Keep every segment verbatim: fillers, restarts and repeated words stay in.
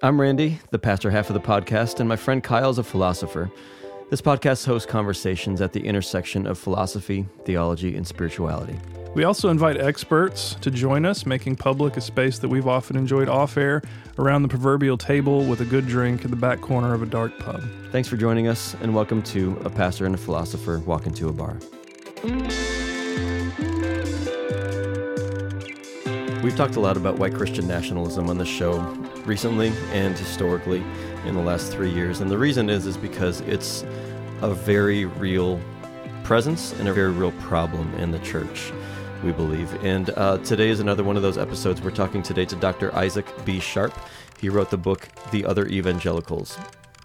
I'm Randy, the pastor half of the podcast, and my friend Kyle's a philosopher. This podcast hosts conversations at the intersection of philosophy, theology, and spirituality. We also invite experts to join us, making public a space that we've often enjoyed off-air around the proverbial table with a good drink in the back corner of a dark pub. Thanks for joining us, and welcome to A Pastor and a Philosopher Walk Into a Bar. We've talked a lot about white Christian nationalism on the show recently and historically in the last three years, and the reason is is because it's a very real presence and a very real problem in the church, we believe. And uh, today is another one of those episodes. We're talking today to Doctor Isaac B. Sharp. He wrote the book The Other Evangelicals,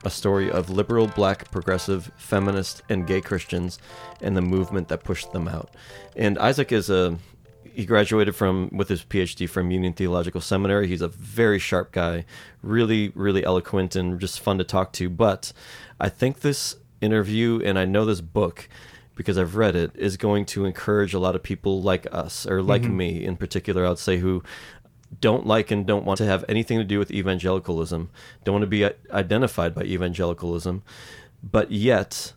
a story of liberal, black, progressive, feminist, and gay Christians and the movement that pushed them out. And Isaac is a He graduated from with his P H D from Union Theological Seminary. He's a very sharp guy, really, really eloquent and just fun to talk to. But I think this interview, and I know this book because I've read it, is going to encourage a lot of people like us, or like mm-hmm. me in particular, I would say, who don't like and don't want to have anything to do with evangelicalism, don't want to be identified by evangelicalism, but yet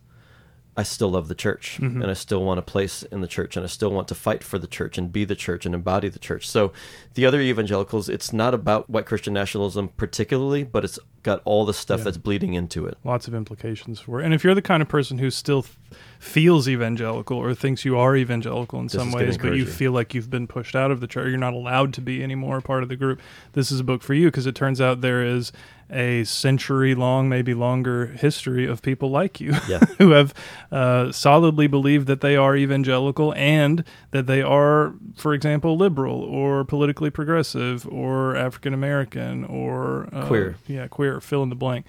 I still love the church, mm-hmm. and I still want a place in the church, and I still want to fight for the church and be the church and embody the church. So The Other Evangelicals, it's not about white Christian nationalism particularly, but it's got all the stuff yeah. that's bleeding into it. Lots of implications for it. And if you're the kind of person who still th- feels evangelical or thinks you are evangelical in this some ways, but you feel like you've been pushed out of the church, you're not allowed to be anymore a part of the group, this is a book for you, because it turns out there is a century-long, maybe longer history of people like you yeah. who have uh, solidly believed that they are evangelical and that they are, for example, liberal or politically progressive or African-American or uh, queer. Yeah, queer, fill in the blank.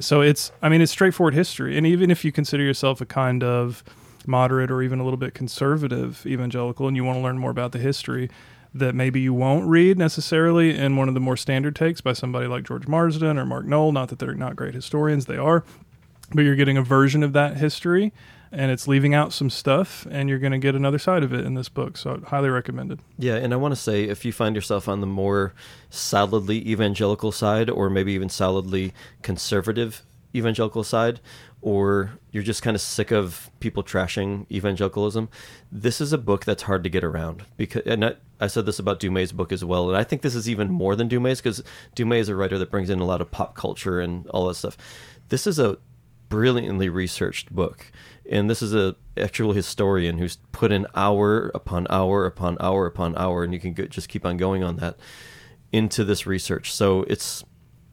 So it's, I mean, it's straightforward history. And even if you consider yourself a kind of moderate or even a little bit conservative evangelical and you want to learn more about the history, that maybe you won't read necessarily in one of the more standard takes by somebody like George Marsden or Mark Knoll. Not that they're not great historians, they are, but you're getting a version of that history, and it's leaving out some stuff, and you're going to get another side of it in this book, so I'd highly recommend it. Yeah, and I want to say, if you find yourself on the more solidly evangelical side, or maybe even solidly conservative evangelical side, or you're just kind of sick of people trashing evangelicalism, this is a book that's hard to get around. Because, and I, I said this about Dumé's book as well, and I think this is even more than Dumé's, because Dumé is a writer that brings in a lot of pop culture and all that stuff. This is a brilliantly researched book, and this is a actual historian who's put in hour upon hour upon hour upon hour, and you can go, just keep on going on that, into this research. So it's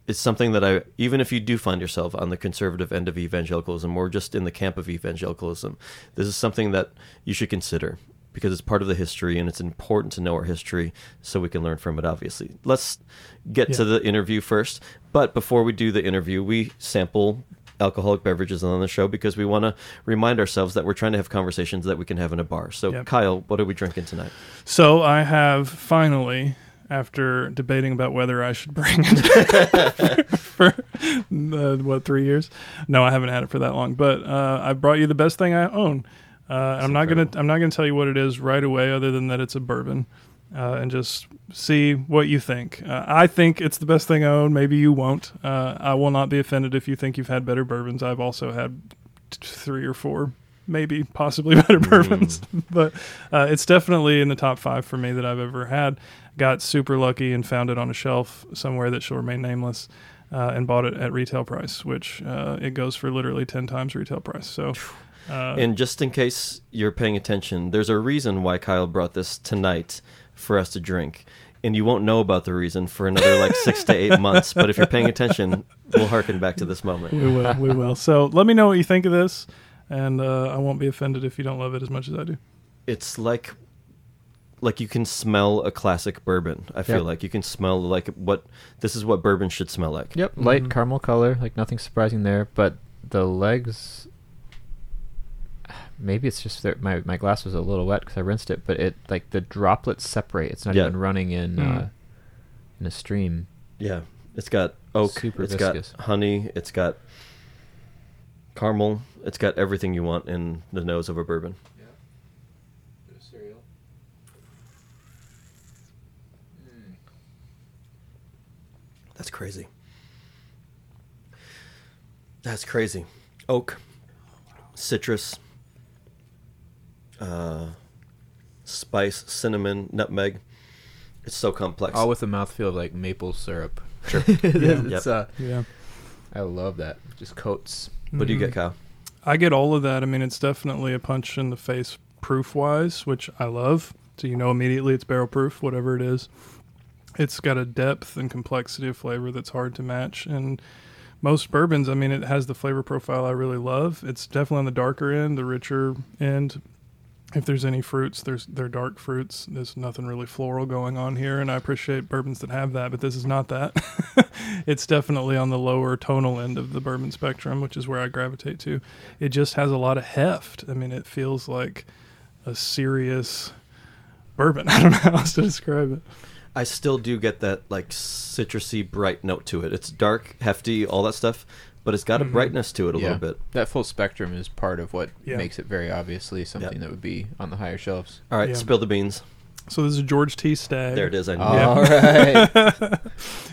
It's something that I, even if you do find yourself on the conservative end of evangelicalism or just in the camp of evangelicalism, this is something that you should consider because it's part of the history and it's important to know our history so we can learn from it, obviously. Let's get yeah. to the interview first. But before we do the interview, we sample alcoholic beverages on the show because we want to remind ourselves that we're trying to have conversations that we can have in a bar. So, yep. Kyle, what are we drinking tonight? So I have finally, after debating about whether I should bring it for, for uh, what, three years? No, I haven't had it for that long. But uh, I brought you the best thing I own. Uh, I'm not gonna. I'm not gonna tell you what it is right away, other than that it's a bourbon, uh, and just see what you think. Uh, I think it's the best thing I own. Maybe you won't. Uh, I will not be offended if you think you've had better bourbons. I've also had t- three or four. Maybe possibly better bourbons, mm. but uh, it's definitely in the top five for me that I've ever had. Got super lucky and found it on a shelf somewhere that shall remain nameless, uh, and bought it at retail price, which uh, it goes for literally ten times retail price. So, uh, and just in case you're paying attention, there's a reason why Kyle brought this tonight for us to drink. And you won't know about the reason for another like six to eight months. But if you're paying attention, we'll hearken back to this moment. We will. We will. So let me know what you think of this. And uh, I won't be offended if you don't love it as much as I do. It's like like you can smell a classic bourbon, I feel yep. like. You can smell like what this is what bourbon should smell like. Yep, light mm-hmm. caramel color, like nothing surprising there. But the legs, maybe it's just that my, my glass was a little wet because I rinsed it. But it like the droplets separate. It's not yeah. even running in mm. uh, in a stream. Yeah, it's got oak, Super it's viscous. Got honey, it's got caramel, it's got everything you want in the nose of a bourbon. Yeah. Bit of cereal. Mm. That's crazy. That's crazy. Oak, citrus, uh, spice, cinnamon, nutmeg. It's so complex. All with a mouthfeel of like maple syrup. Sure. yeah. It's, yep. uh, yeah. I love that. Just coats. Mm-hmm. What do you get, Kyle? I get all of that. I mean, it's definitely a punch in the face proof-wise, which I love. So you know immediately it's barrel-proof, whatever it is. It's got a depth and complexity of flavor that's hard to match. And most bourbons, I mean, it has the flavor profile I really love. It's definitely on the darker end, the richer end. If there's any fruits, there's they're dark fruits. There's nothing really floral going on here, and I appreciate bourbons that have that, but this is not that. It's definitely on the lower tonal end of the bourbon spectrum, which is where I gravitate to. It just has a lot of heft. I mean, it feels like a serious bourbon. I don't know how else to describe it. I still do get that like citrusy, bright note to it. It's dark, hefty, all that stuff, but it's got mm-hmm. a brightness to it a yeah. little bit. That full spectrum is part of what yeah. makes it very obviously something yep. that would be on the higher shelves. All right, yeah. spill the beans. So this is George T. Stagg. There it is. I know. All yeah. right.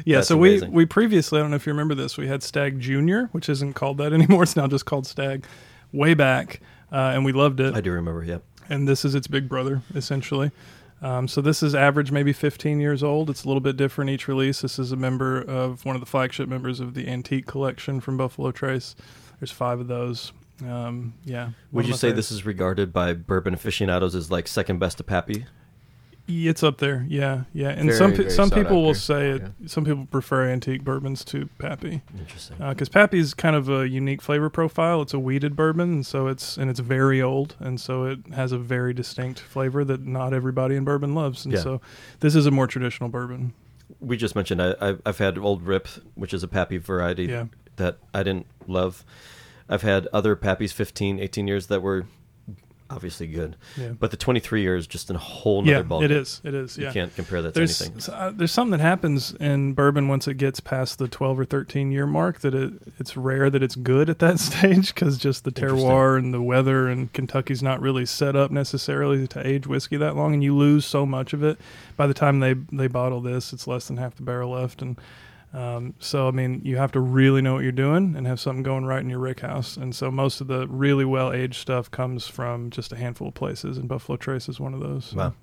yeah, That's so we, we previously, I don't know if you remember this, we had Stagg Junior, which isn't called that anymore. It's now just called Stagg, way back, uh, and we loved it. I do remember, yeah. And this is its big brother, essentially. Um, so this is average, maybe fifteen years old. It's a little bit different each release. This is a member of one of the flagship members of the Antique Collection from Buffalo Trace. There's five of those. Um, yeah. Would you say favorites. This is regarded by bourbon aficionados as like second best to Pappy? It's up there. Yeah, yeah. And very, some some people will say it. Yeah. Some people prefer antique bourbons to Pappy. Interesting. Because uh, Pappy is kind of a unique flavor profile. It's a weeded bourbon, and so it's and it's very old, and so it has a very distinct flavor that not everybody in bourbon loves. And yeah. so this is a more traditional bourbon. We just mentioned I, I've I've had Old Rip, which is a Pappy variety yeah. that I didn't love. I've had other Pappies, fifteen, eighteen years that were. Obviously good, yeah. but the twenty-three year is just a whole nother yeah, ball. It is, it is. Yeah. You can't compare that there's, to anything. Uh, there's something that happens in bourbon once it gets past the twelve or thirteen year mark that it, it's rare that it's good at that stage because just the terroir and the weather and Kentucky's not really set up necessarily to age whiskey that long, and you lose so much of it. By the time they they bottle this, it's less than half the barrel left, and um, so I mean you have to really know what you're doing and have something going right in your rick house. And so most of the really well aged stuff comes from just a handful of places, and Buffalo Trace is one of those. So. Wow.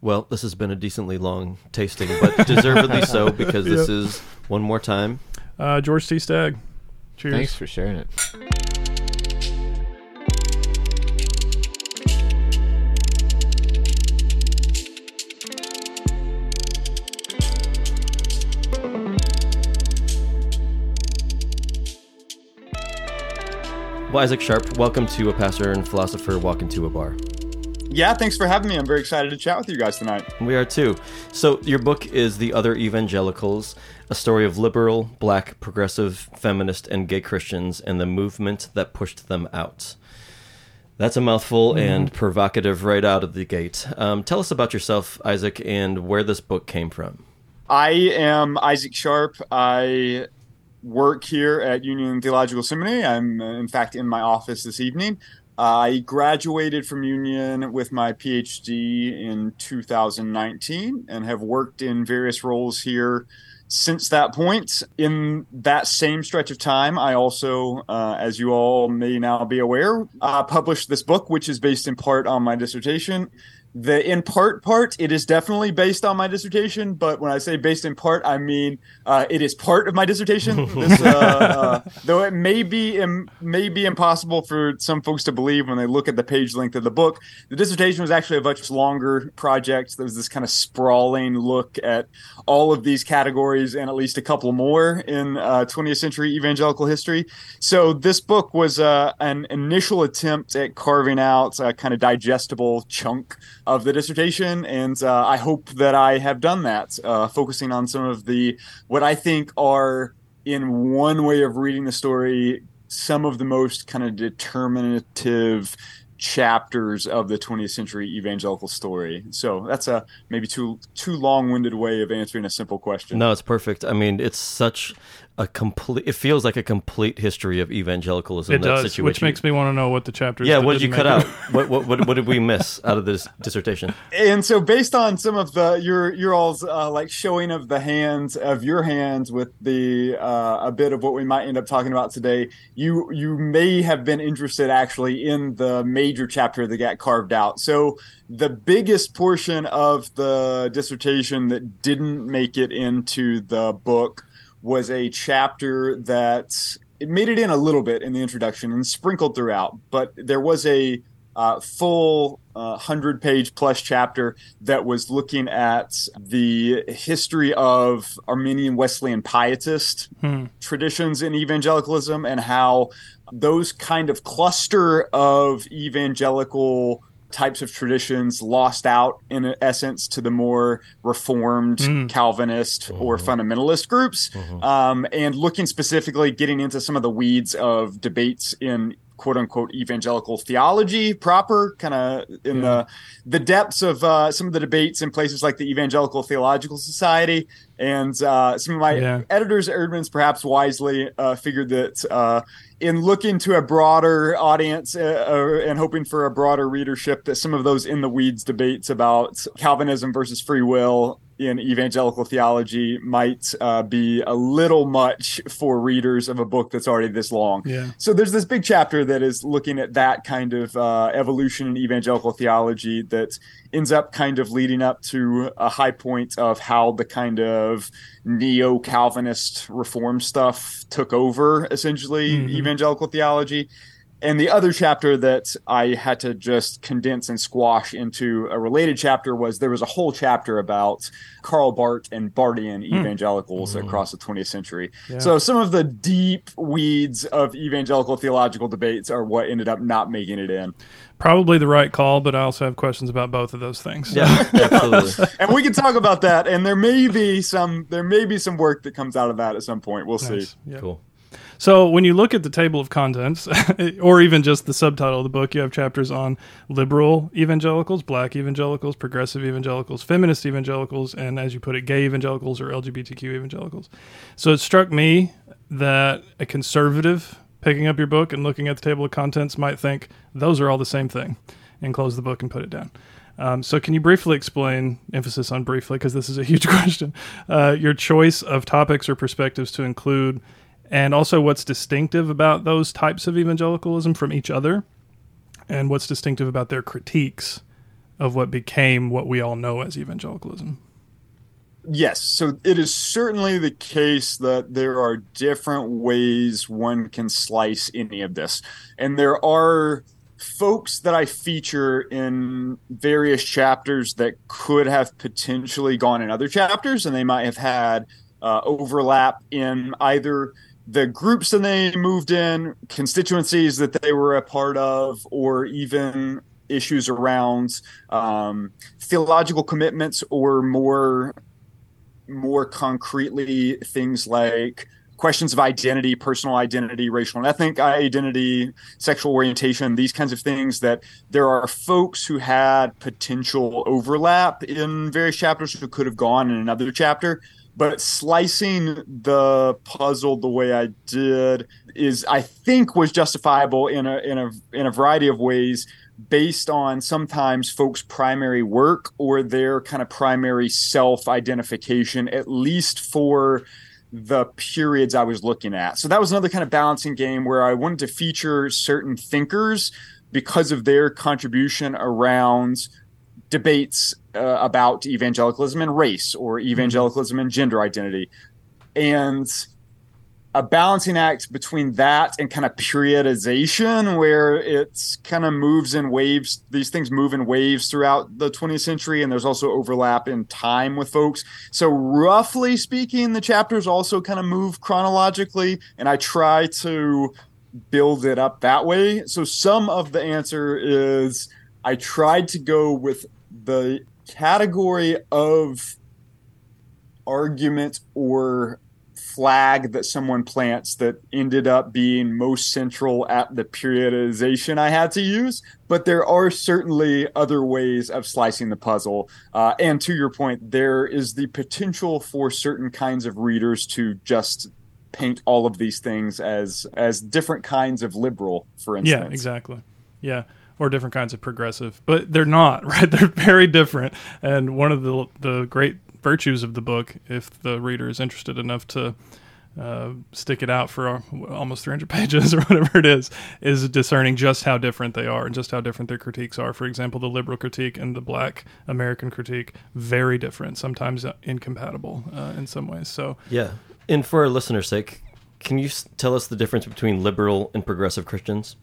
Well, this has been a decently long tasting, but deservedly so, because yep. this is one more time. Uh, George T. Stagg. Cheers. Thanks for sharing it. Well, Isaac Sharp, welcome to A Pastor and Philosopher Walk Into a Bar. Yeah, thanks for having me. I'm very excited to chat with you guys tonight. We are too. So your book is The Other Evangelicals, a story of liberal, black, progressive, feminist, and gay Christians and the movement that pushed them out. That's a mouthful mm-hmm. and provocative right out of the gate. Um, tell us about yourself, Isaac, and where this book came from. I am Isaac Sharp. I... work here at Union Theological Seminary. I'm, in fact, in my office this evening. I graduated from Union with my P H D in two thousand nineteen and have worked in various roles here since that point. In that same stretch of time, I also, uh, as you all may now be aware, uh, published this book, which is based in part on my dissertation. The in part part, it is definitely based on my dissertation, but when I say based in part, I mean uh, it is part of my dissertation. This, uh, uh, though it may be im- may be impossible for some folks to believe when they look at the page length of the book, the dissertation was actually a much longer project. There was this kind of sprawling look at all of these categories and at least a couple more in uh, twentieth century evangelical history. So this book was uh, an initial attempt at carving out a kind of digestible chunk of the dissertation, and uh, I hope that I have done that, uh, focusing on some of the, what I think are, in one way of reading the story, some of the most kind of determinative chapters of the twentieth century evangelical story. So that's a maybe too too long-winded way of answering a simple question. No, it's perfect. I mean, it's such a complete, it feels like a complete history of evangelicalism. It that does, situation. Which makes me want to know what the chapters. Yeah, what did you cut out? what, what what what did we miss out of this dissertation? And so, based on some of the your your all's uh, like showing of the hands of your hands with the uh, a bit of what we might end up talking about today, you you may have been interested actually in the major chapter that got carved out. So the biggest portion of the dissertation that didn't make it into the book was a chapter that it made it in a little bit in the introduction and sprinkled throughout, but there was a uh, full uh, one hundred page plus chapter that was looking at the history of Arminian Wesleyan Pietist hmm. traditions in evangelicalism and how those kind of cluster of evangelical types of traditions lost out in essence to the more reformed mm. Calvinist uh-huh. or fundamentalist groups, uh-huh. um, and looking specifically getting into some of the weeds of debates in quote unquote evangelical theology proper, kind of in yeah. the the depths of uh, some of the debates in places like the Evangelical Theological Society. And uh, some of my yeah. editors, Erdmans, perhaps wisely uh, figured that uh, in looking to a broader audience uh, uh, and hoping for a broader readership, that some of those in the weeds debates about Calvinism versus free will in evangelical theology might uh, be a little much for readers of a book that's already this long. Yeah. So there's this big chapter that is looking at that kind of uh, evolution in evangelical theology that ends up kind of leading up to a high point of how the kind of neo-Calvinist reform stuff took over, essentially, mm-hmm. evangelical theology. And the other chapter that I had to just condense and squash into a related chapter was there was a whole chapter about Karl Barth and Barthian mm. evangelicals mm. across the twentieth century. Yeah. So some of the deep weeds of evangelical theological debates are what ended up not making it in. Probably the right call, but I also have questions about both of those things. So. Yeah, absolutely. And we can talk about that. And there may be some there may be some work that comes out of that at some point. We'll nice. see. Yep. Cool. So when you look at the table of contents, or even just the subtitle of the book, you have chapters on liberal evangelicals, black evangelicals, progressive evangelicals, feminist evangelicals, and as you put it, gay evangelicals or L G B T Q evangelicals. So it struck me that a conservative picking up your book and looking at the table of contents might think those are all the same thing and close the book and put it down. Um, so can you briefly explain, emphasis on briefly, because this is a huge question, uh, your choice of topics or perspectives to include, and also what's distinctive about those types of evangelicalism from each other, and what's distinctive about their critiques of what became what we all know as evangelicalism? Yes. So it is certainly the case that there are different ways one can slice any of this. And there are folks that I feature in various chapters that could have potentially gone in other chapters, and they might have had uh, overlap in either the groups that they moved in, constituencies that they were a part of, or even issues around um, theological commitments, or more more concretely things like questions of identity, personal identity, racial and ethnic identity, sexual orientation, these kinds of things, that there are folks who had potential overlap in various chapters who could have gone in another chapter. But slicing the puzzle the way I did is, I think, was justifiable in a in a in a variety of ways, based on sometimes folks' primary work or their kind of primary self-identification, at least for the periods I was looking at. So that was another kind of balancing game where I wanted to feature certain thinkers because of their contribution around debates uh, about evangelicalism and race, or evangelicalism and gender identity, and a balancing act between that and kind of periodization, where it's kind of moves in waves. These things move in waves throughout the twentieth century, and there's also overlap in time with folks. So roughly speaking, the chapters also kind of move chronologically, and I try to build it up that way. So some of the answer is I tried to go with the category of argument or flag that someone plants that ended up being most central at the periodization I had to use. But there are certainly other ways of slicing the puzzle. Uh, and to your point, there is the potential for certain kinds of readers to just paint all of these things as as different kinds of liberal, for instance. Yeah, exactly. Yeah, or different kinds of progressive. But they're not, right? They're very different. And one of the the great virtues of the book, if the reader is interested enough to uh, stick it out for almost three hundred pages or whatever it is, is discerning just how different they are and just how different their critiques are. For example, the liberal critique and the Black American critique, very different, sometimes incompatible uh, in some ways. So yeah. And for our listeners' sake, can you tell us the difference between liberal and progressive Christians?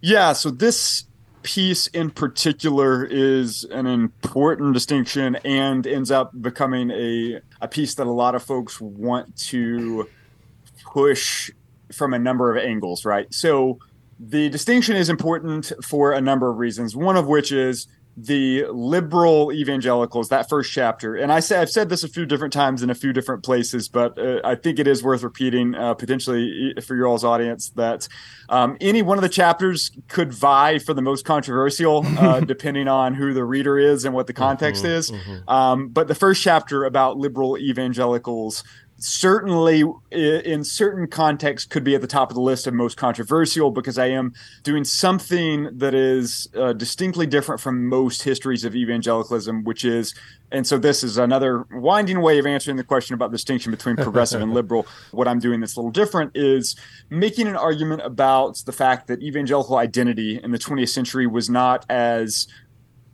Yeah, so this piece in particular is an important distinction and ends up becoming a, a piece that a lot of folks want to push from a number of angles, right? So the distinction is important for a number of reasons, one of which is the liberal evangelicals, that first chapter. And I say, I've said this a few different times in a few different places, but uh, I think it is worth repeating uh, potentially for your all's audience that um, any one of the chapters could vie for the most controversial, uh, depending on who the reader is and what the context mm-hmm, is. Mm-hmm. Um, but the first chapter about liberal evangelicals certainly in certain contexts could be at the top of the list of most controversial, because I am doing something that is uh, distinctly different from most histories of evangelicalism, which is, and so this is another winding way of answering the question about the distinction between progressive and liberal. What I'm doing that's a little different is making an argument about the fact that evangelical identity in the twentieth century was not as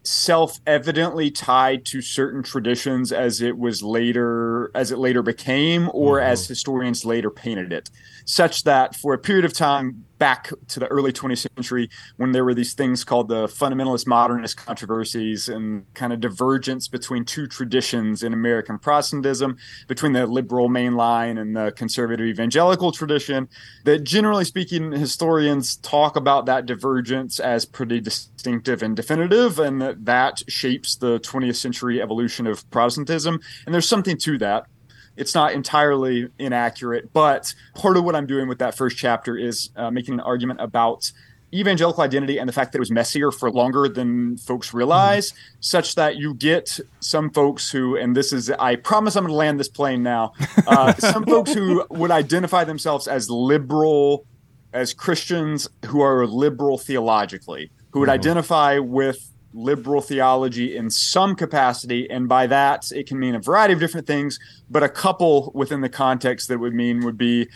self-evidently tied to certain traditions as it was later, as it later became, or mm-hmm. as historians later painted it, such that for a period of time back to the early twentieth century, when there were these things called the fundamentalist modernist controversies and kind of divergence between two traditions in American Protestantism, between the liberal mainline and the conservative evangelical tradition, that generally speaking, historians talk about that divergence as pretty distinctive and definitive, and that that shapes the twentieth century evolution of Protestantism. And there's something to that. It's not entirely inaccurate, but part of what I'm doing with that first chapter is uh, making an argument about evangelical identity and the fact that it was messier for longer than folks realize, mm-hmm. such that you get some folks who, and this is, I promise I'm going to land this plane now, uh, some folks who would identify themselves as liberal, as Christians who are liberal theologically, who would mm-hmm. identify with liberal theology in some capacity, and by that it can mean a variety of different things, but a couple within the context that would mean would be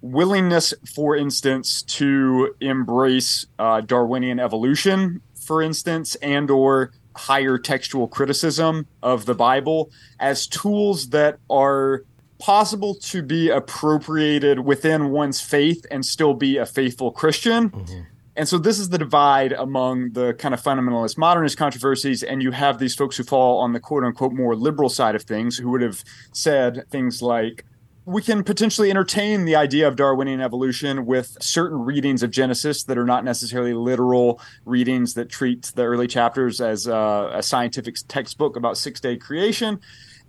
willingness, for instance, to embrace uh, Darwinian evolution, for instance, and or higher textual criticism of the Bible as tools that are possible to be appropriated within one's faith and still be a faithful Christian. Mm-hmm. And so this is the divide among the kind of fundamentalist modernist controversies, and you have these folks who fall on the quote-unquote more liberal side of things, who would have said things like, we can potentially entertain the idea of Darwinian evolution with certain readings of Genesis that are not necessarily literal readings that treat the early chapters as a, a scientific textbook about six-day creation,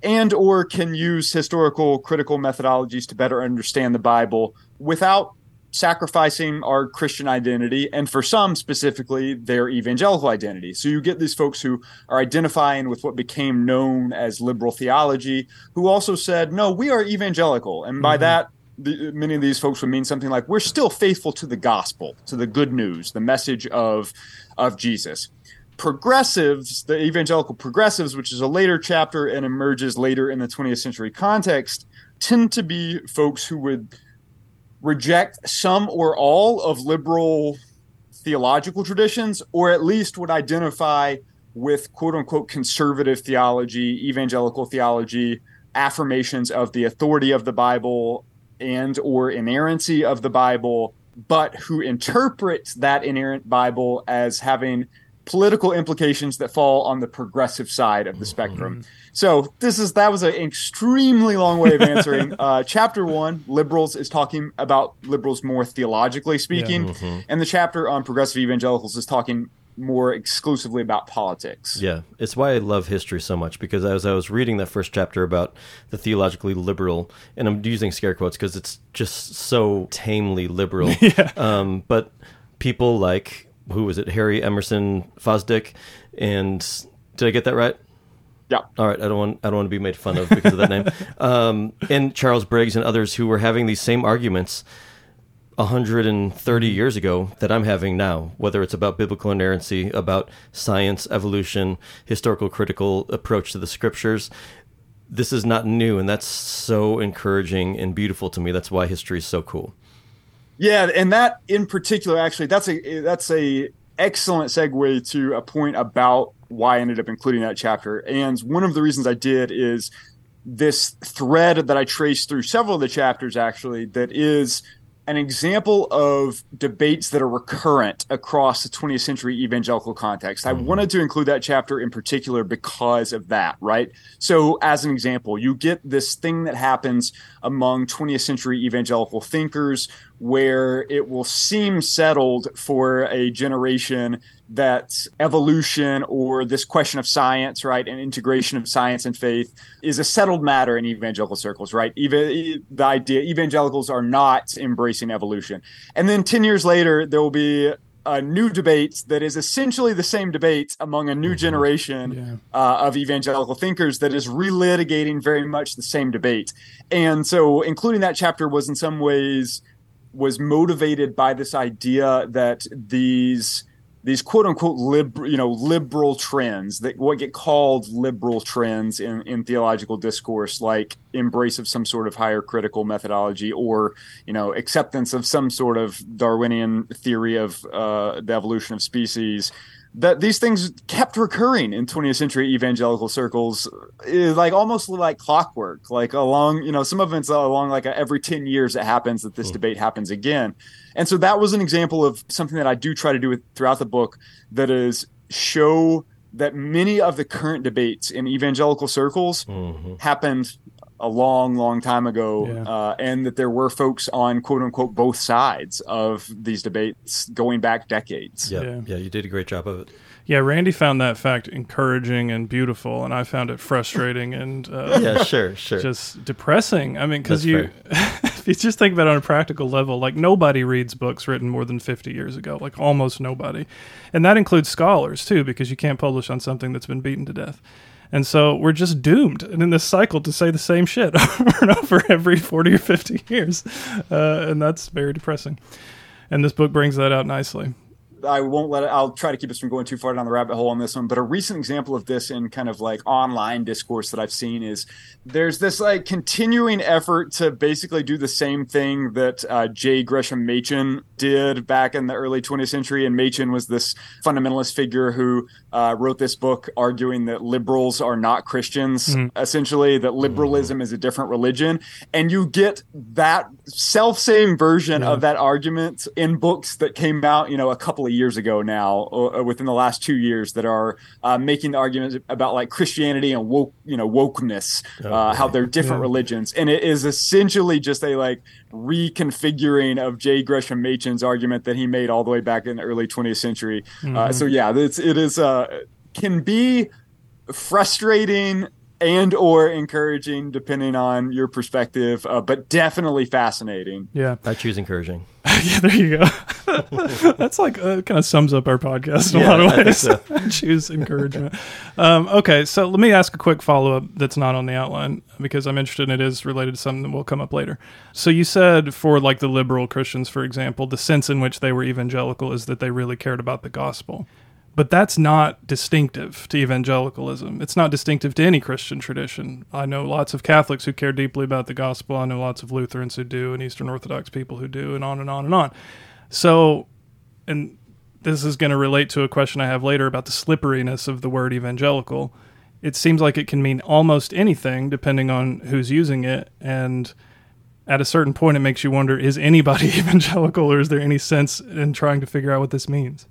and or can use historical critical methodologies to better understand the Bible without sacrificing our Christian identity, and for some specifically, their evangelical identity. So you get these folks who are identifying with what became known as liberal theology, who also said, no, we are evangelical. And by mm-hmm. that, the, many of these folks would mean something like, we're still faithful to the gospel, to the good news, the message of, of Jesus. Progressives, the evangelical progressives, which is a later chapter and emerges later in the twentieth century context, tend to be folks who would reject some or all of liberal theological traditions, or at least would identify with quote-unquote conservative theology, evangelical theology, affirmations of the authority of the Bible and or inerrancy of the Bible, but who interpret that inerrant Bible as having political implications that fall on the progressive side of the spectrum. Mm-hmm. So this is that was an extremely long way of answering. uh, chapter one, liberals, is talking about liberals more theologically speaking. Yeah. Mm-hmm. And the chapter on progressive evangelicals is talking more exclusively about politics. Yeah, it's why I love history so much, because as I was reading that first chapter about the theologically liberal, and I'm using scare quotes because it's just so tamely liberal. yeah. um, but people like... who was it? Harry Emerson Fosdick, and did I get that right? Yeah. All right. I don't want I don't want to be made fun of because of that name. Um, and Charles Briggs and others who were having these same arguments one hundred thirty years ago that I'm having now, whether it's about biblical inerrancy, about science, evolution, historical critical approach to the scriptures. This is not new, and that's so encouraging and beautiful to me. That's why history is so cool. Yeah, and that in particular, actually, that's a that's a excellent segue to a point about why I ended up including that chapter. And one of the reasons I did is this thread that I traced through several of the chapters, actually, that is an example of debates that are recurrent across the twentieth century evangelical context. I wanted to include that chapter in particular because of that, right? So as an example, you get this thing that happens among twentieth century evangelical thinkers where it will seem settled for a generation that evolution or this question of science, right, and integration of science and faith is a settled matter in evangelical circles, right? Even the idea evangelicals are not embracing evolution. And then ten years later, there will be a new debate that is essentially the same debate among a new generation yeah. uh, of evangelical thinkers that is relitigating very much the same debate. And so including that chapter was in some ways was motivated by this idea that these these quote unquote lib, you know liberal trends that what get called liberal trends in, in theological discourse, like embrace of some sort of higher critical methodology or you know acceptance of some sort of Darwinian theory of uh, the evolution of species, that these things kept recurring in twentieth century evangelical circles, like almost like clockwork, like along, you know, some of it's along like every ten years it happens that this oh. debate happens again. And so that was an example of something that I do try to do with, throughout the book, that is show that many of the current debates in evangelical circles mm-hmm. happened a long, long time ago, yeah. uh, and that there were folks on "quote unquote" both sides of these debates going back decades. Yeah, yeah, yeah, you did a great job of it. Yeah, Randy found that fact encouraging and beautiful, and I found it frustrating and uh, yeah, sure, sure, just depressing. I mean, because you, if you just think about it on a practical level, like nobody reads books written more than fifty years ago, like almost nobody, and that includes scholars too, because you can't publish on something that's been beaten to death. And so we're just doomed in this cycle to say the same shit over and over every forty or fifty years. Uh, and that's very depressing. And this book brings that out nicely. I won't let it, I'll try to keep us from going too far down the rabbit hole on this one, but a recent example of this in kind of like online discourse that I've seen is there's this like continuing effort to basically do the same thing that uh, J. Gresham Machen did back in the early twentieth century. And Machen was this fundamentalist figure who uh, wrote this book arguing that liberals are not Christians, mm-hmm. essentially, that liberalism mm-hmm. is a different religion. And you get that self-same version yeah. of that argument in books that came out, you know, a couple of years ago now, or within the last two years, that are uh, making the arguments about like Christianity and woke, you know, wokeness, uh, okay. how they're different yeah. religions, and it is essentially just a like reconfiguring of J. Gresham Machen's argument that he made all the way back in the early twentieth century. Mm-hmm. Uh, so yeah, it's, it is uh, can be frustrating and or encouraging depending on your perspective, uh, but definitely fascinating. Yeah, I choose encouraging. Yeah, there you go. That's like uh, kind of sums up our podcast in yeah, a lot of ways. So. Choose encouragement. um, okay, so let me ask a quick follow-up that's not on the outline because I'm interested in it is related to something that will come up later. So you said for like the liberal Christians, for example, the sense in which they were evangelical is that they really cared about the gospel. But that's not distinctive to evangelicalism. It's not distinctive to any Christian tradition. I know lots of Catholics who care deeply about the gospel. I know lots of Lutherans who do, and Eastern Orthodox people who do, and on and on and on. So, and this is going to relate to a question I have later about the slipperiness of the word evangelical. It seems like it can mean almost anything depending on who's using it, and at a certain point it makes you wonder, is anybody evangelical, or is there any sense in trying to figure out what this means?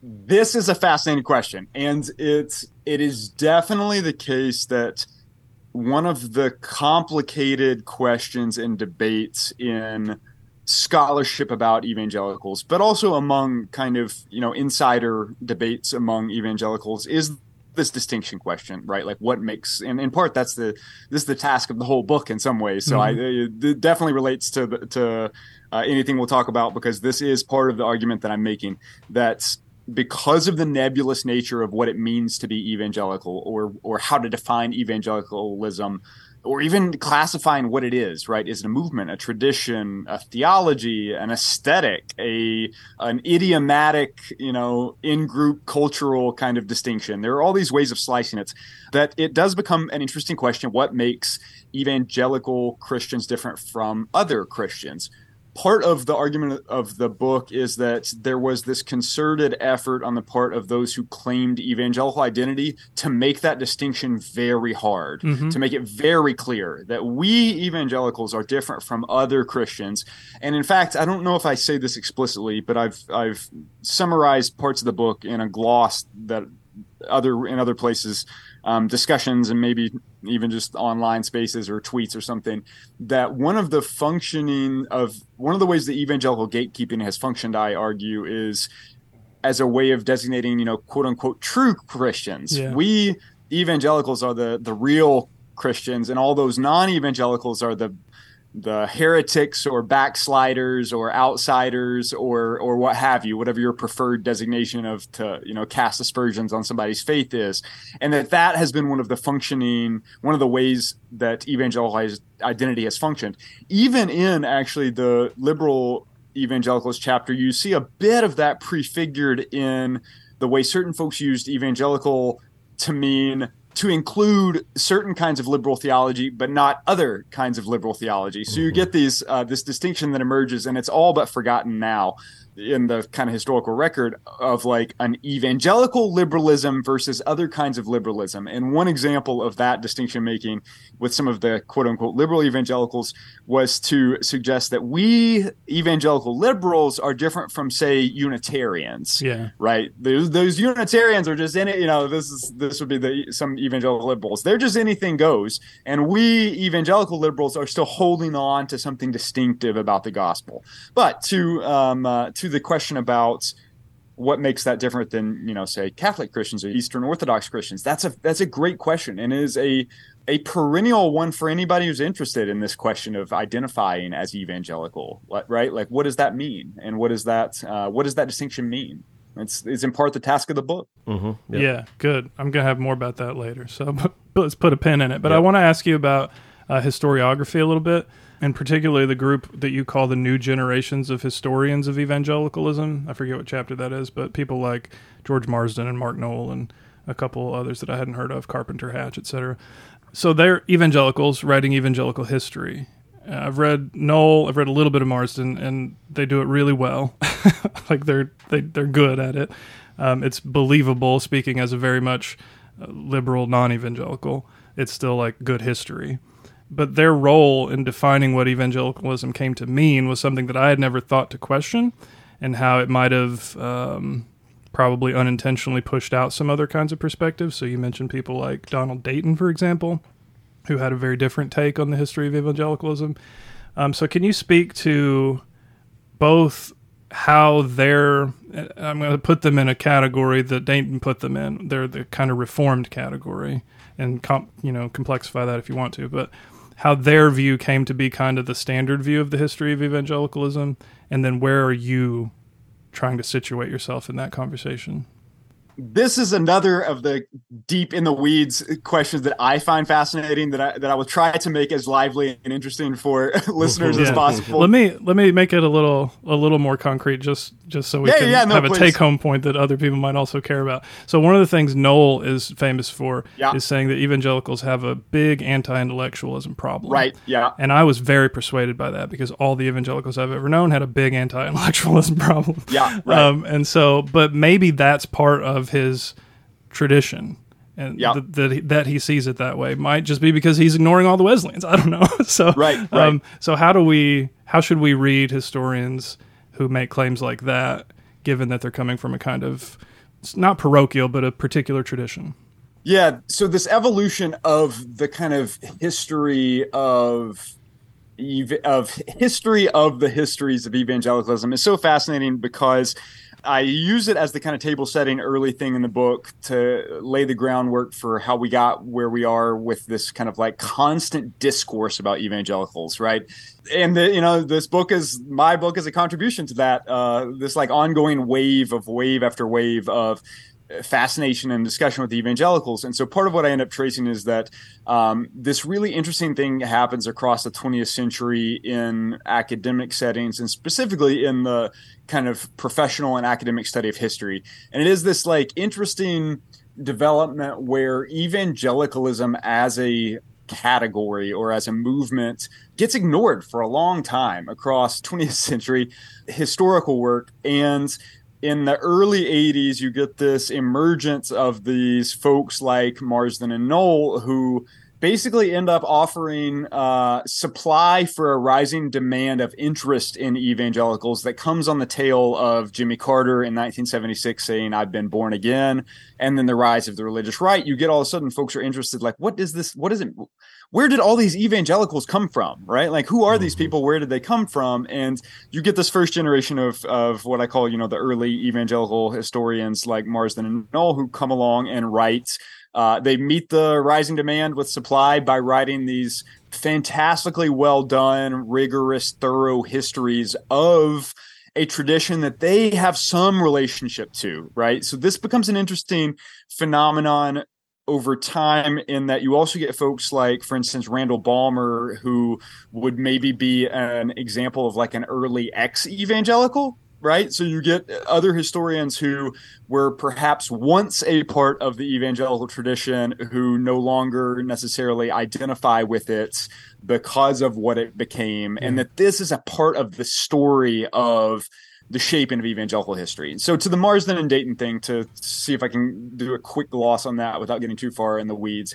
This is a fascinating question, and it's it is definitely the case that one of the complicated questions and debates in scholarship about evangelicals, but also among kind of, you know, insider debates among evangelicals, is this distinction question, right? Like what makes, and in part that's the this is the task of the whole book in some ways. So mm-hmm. I, it definitely relates to to uh, anything we'll talk about because this is part of the argument that I'm making, that because of the nebulous nature of what it means to be evangelical, or or how to define evangelicalism, or even classifying what it is, right? Is it a movement, a tradition, a theology, an aesthetic, a an idiomatic, you know, in-group cultural kind of distinction? There are all these ways of slicing it, that it does become an interesting question. What makes evangelical Christians different from other Christians? Part of the argument of the book is that there was this concerted effort on the part of those who claimed evangelical identity to make that distinction very hard, mm-hmm. to make it very clear that we evangelicals are different from other Christians. And in fact, I don't know if I say this explicitly, but I've I've summarized parts of the book in a gloss that other in other places, um, discussions, and maybe even just online spaces or tweets or something, that one of the functioning of one of the ways that evangelical gatekeeping has functioned, I argue, is as a way of designating, you know, quote unquote, true Christians. Yeah. We evangelicals are the, the real Christians, and all those non-evangelicals are the, the heretics or backsliders or outsiders or, or what have you, whatever your preferred designation of to, you know, cast aspersions on somebody's faith is. And that that has been one of the functioning, one of the ways that evangelical identity has functioned. Even in actually the liberal evangelicals chapter, you see a bit of that prefigured in the way certain folks used evangelical to mean to include certain kinds of liberal theology, but not other kinds of liberal theology. So you get these uh, this distinction that emerges, and it's all but forgotten now in the kind of historical record of like an evangelical liberalism versus other kinds of liberalism. And one example of that distinction making with some of the quote unquote liberal evangelicals was to suggest that we evangelical liberals are different from, say, Unitarians. Yeah. Right. Those, those Unitarians are just in it. You know, this is, this would be the, some evangelical liberals. They're just anything goes. And we evangelical liberals are still holding on to something distinctive about the gospel. But to, um, uh, to the question about what makes that different than, you know, say Catholic Christians or Eastern Orthodox Christians, that's a that's a great question, and is a a perennial one for anybody who's interested in this question of identifying as evangelical, right? Like, what does that mean, and what is that uh, what does that distinction mean? It's it's in part the task of the book. Mm-hmm. Yep. Yeah, good. I'm gonna have more about that later, so but let's put a pin in it. But yep. I want to ask you about uh, historiography a little bit. And particularly the group that you call the new generations of historians of evangelicalism. I forget what chapter that is, but people like George Marsden and Mark Knoll and a couple others that I hadn't heard of, Carpenter Hatch, et cetera. So they're evangelicals writing evangelical history. Uh, I've read Knoll, I've read a little bit of Marsden, and they do it really well. Like they're they, they're good at it. Um, it's believable, speaking as a very much liberal non-evangelical. It's still like good history. But their role in defining what evangelicalism came to mean was something that I had never thought to question, and how it might have um, probably unintentionally pushed out some other kinds of perspectives. So you mentioned people like Donald Dayton, for example, who had a very different take on the history of evangelicalism. Um, so can you speak to both how they're, I'm going to put them in a category that Dayton put them in. They're the kind of reformed category, and comp, you know, complexify that if you want to, but how their view came to be kind of the standard view of the history of evangelicalism, and then where are you trying to situate yourself in that conversation? This is another of the deep in the weeds questions that I find fascinating, that I that I will try to make as lively and interesting for listeners yeah. as possible. Let me let me make it a little a little more concrete, just just so we yeah, can yeah, no, have please. a take home point that other people might also care about. So one of the things Knoll is famous for yeah. is saying that evangelicals have a big anti-intellectualism problem. Right. Yeah. And I was very persuaded by that, because all the evangelicals I've ever known had a big anti-intellectualism problem. Yeah. Right. Um, and so, but maybe that's part of his tradition, and yep. th- th- that he sees it that way might just be because he's ignoring all the Wesleyans. I don't know. so right, right. Um, so how do we how should we read historians who make claims like that, given that they're coming from a kind of, it's not parochial, but a particular tradition? Yeah. So this evolution of the kind of history of of history of the histories of evangelicalism is so fascinating, because I use it as the kind of table setting early thing in the book to lay the groundwork for how we got where we are with this kind of like constant discourse about evangelicals, right? And, the, you know, this book is, my book is a contribution to that, uh, this like ongoing wave of wave after wave of fascination and discussion with the evangelicals. And so part of what I end up tracing is that um, this really interesting thing happens across the twentieth century in academic settings, and specifically in the kind of professional and academic study of history. And it is this like interesting development where evangelicalism as a category or as a movement gets ignored for a long time across twentieth century historical work. And in the early eighties, you get this emergence of these folks like Marsden and Knoll, who basically end up offering uh, supply for a rising demand of interest in evangelicals that comes on the tail of Jimmy Carter in nineteen seventy-six saying, "I've been born again," and then the rise of the religious right. You get all of a sudden folks are interested, like, what is this? What is it? Where did all these evangelicals come from, right? Like, who are these people? Where did they come from? And you get this first generation of of what I call, you know, the early evangelical historians like Marsden and Knoll, who come along and write. Uh, they meet the rising demand with supply by writing these fantastically well done, rigorous, thorough histories of a tradition that they have some relationship to, right? So this becomes an interesting phenomenon over time, in that you also get folks like, for instance, Randall Balmer, who would maybe be an example of like an early ex-evangelical, right? So you get other historians who were perhaps once a part of the evangelical tradition who no longer necessarily identify with it because of what it became, and that this is a part of the story of the shaping of evangelical history. So to the Marsden and Dayton thing, to see if I can do a quick gloss on that without getting too far in the weeds,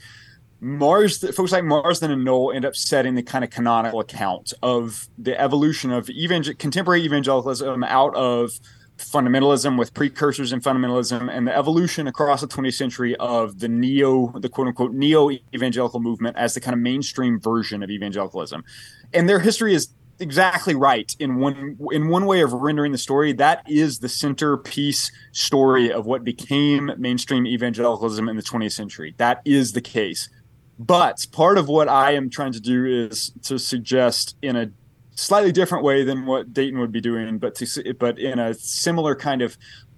Marsden, folks like Marsden and Knoll end up setting the kind of canonical account of the evolution of evangel- contemporary evangelicalism out of fundamentalism with precursors in fundamentalism, and the evolution across the twentieth century of the neo, the quote-unquote neo-evangelical movement as the kind of mainstream version of evangelicalism. And their history is exactly right. In one in one way of rendering the story, that is the centerpiece story of what became mainstream evangelicalism in the twentieth century. That is the case. But part of what I am trying to do is to suggest, in a slightly different way than what Dayton would be doing, but to, but in a similar kind of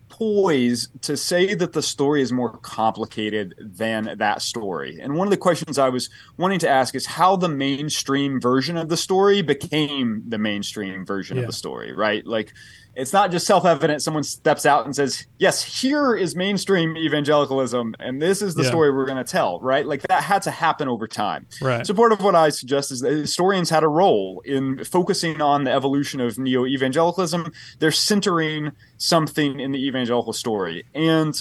poise, to say that the story is more complicated than that story. And one of the questions I was wanting to ask is how the mainstream version of the story became the mainstream version yeah. of the story, right? Like, it's not just self-evident. Someone steps out and says, yes, here is mainstream evangelicalism, and this is the yeah. story we're going to tell, right? Like, that had to happen over time. Right. So part of what I suggest is that historians had a role in focusing on the evolution of neo-evangelicalism. They're centering something in the evangelical story. And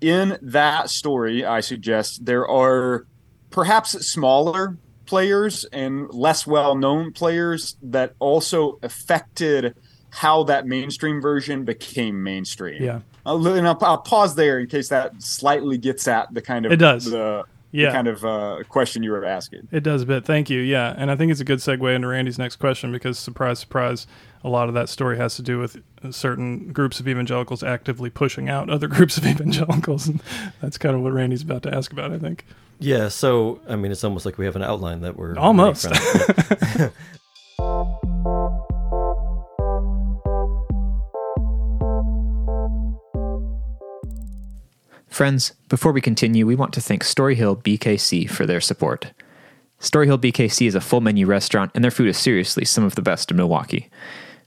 in that story, I suggest there are perhaps smaller players and less well-known players that also affected how that mainstream version became mainstream. Yeah. I'll, and I'll, I'll pause there in case that slightly gets at the kind of it does. The, yeah. the kind of uh, question you were asking. It does a bit. Thank you. Yeah. And I think it's a good segue into Randy's next question, because surprise, surprise, a lot of that story has to do with certain groups of evangelicals actively pushing out other groups of evangelicals. And that's kind of what Randy's about to ask about, I think. Yeah. So, I mean, it's almost like we have an outline that we're almost. Friends, before we continue, we want to thank Storyhill B K C for their support. Storyhill B K C is a full-menu restaurant, and their food is seriously some of the best in Milwaukee.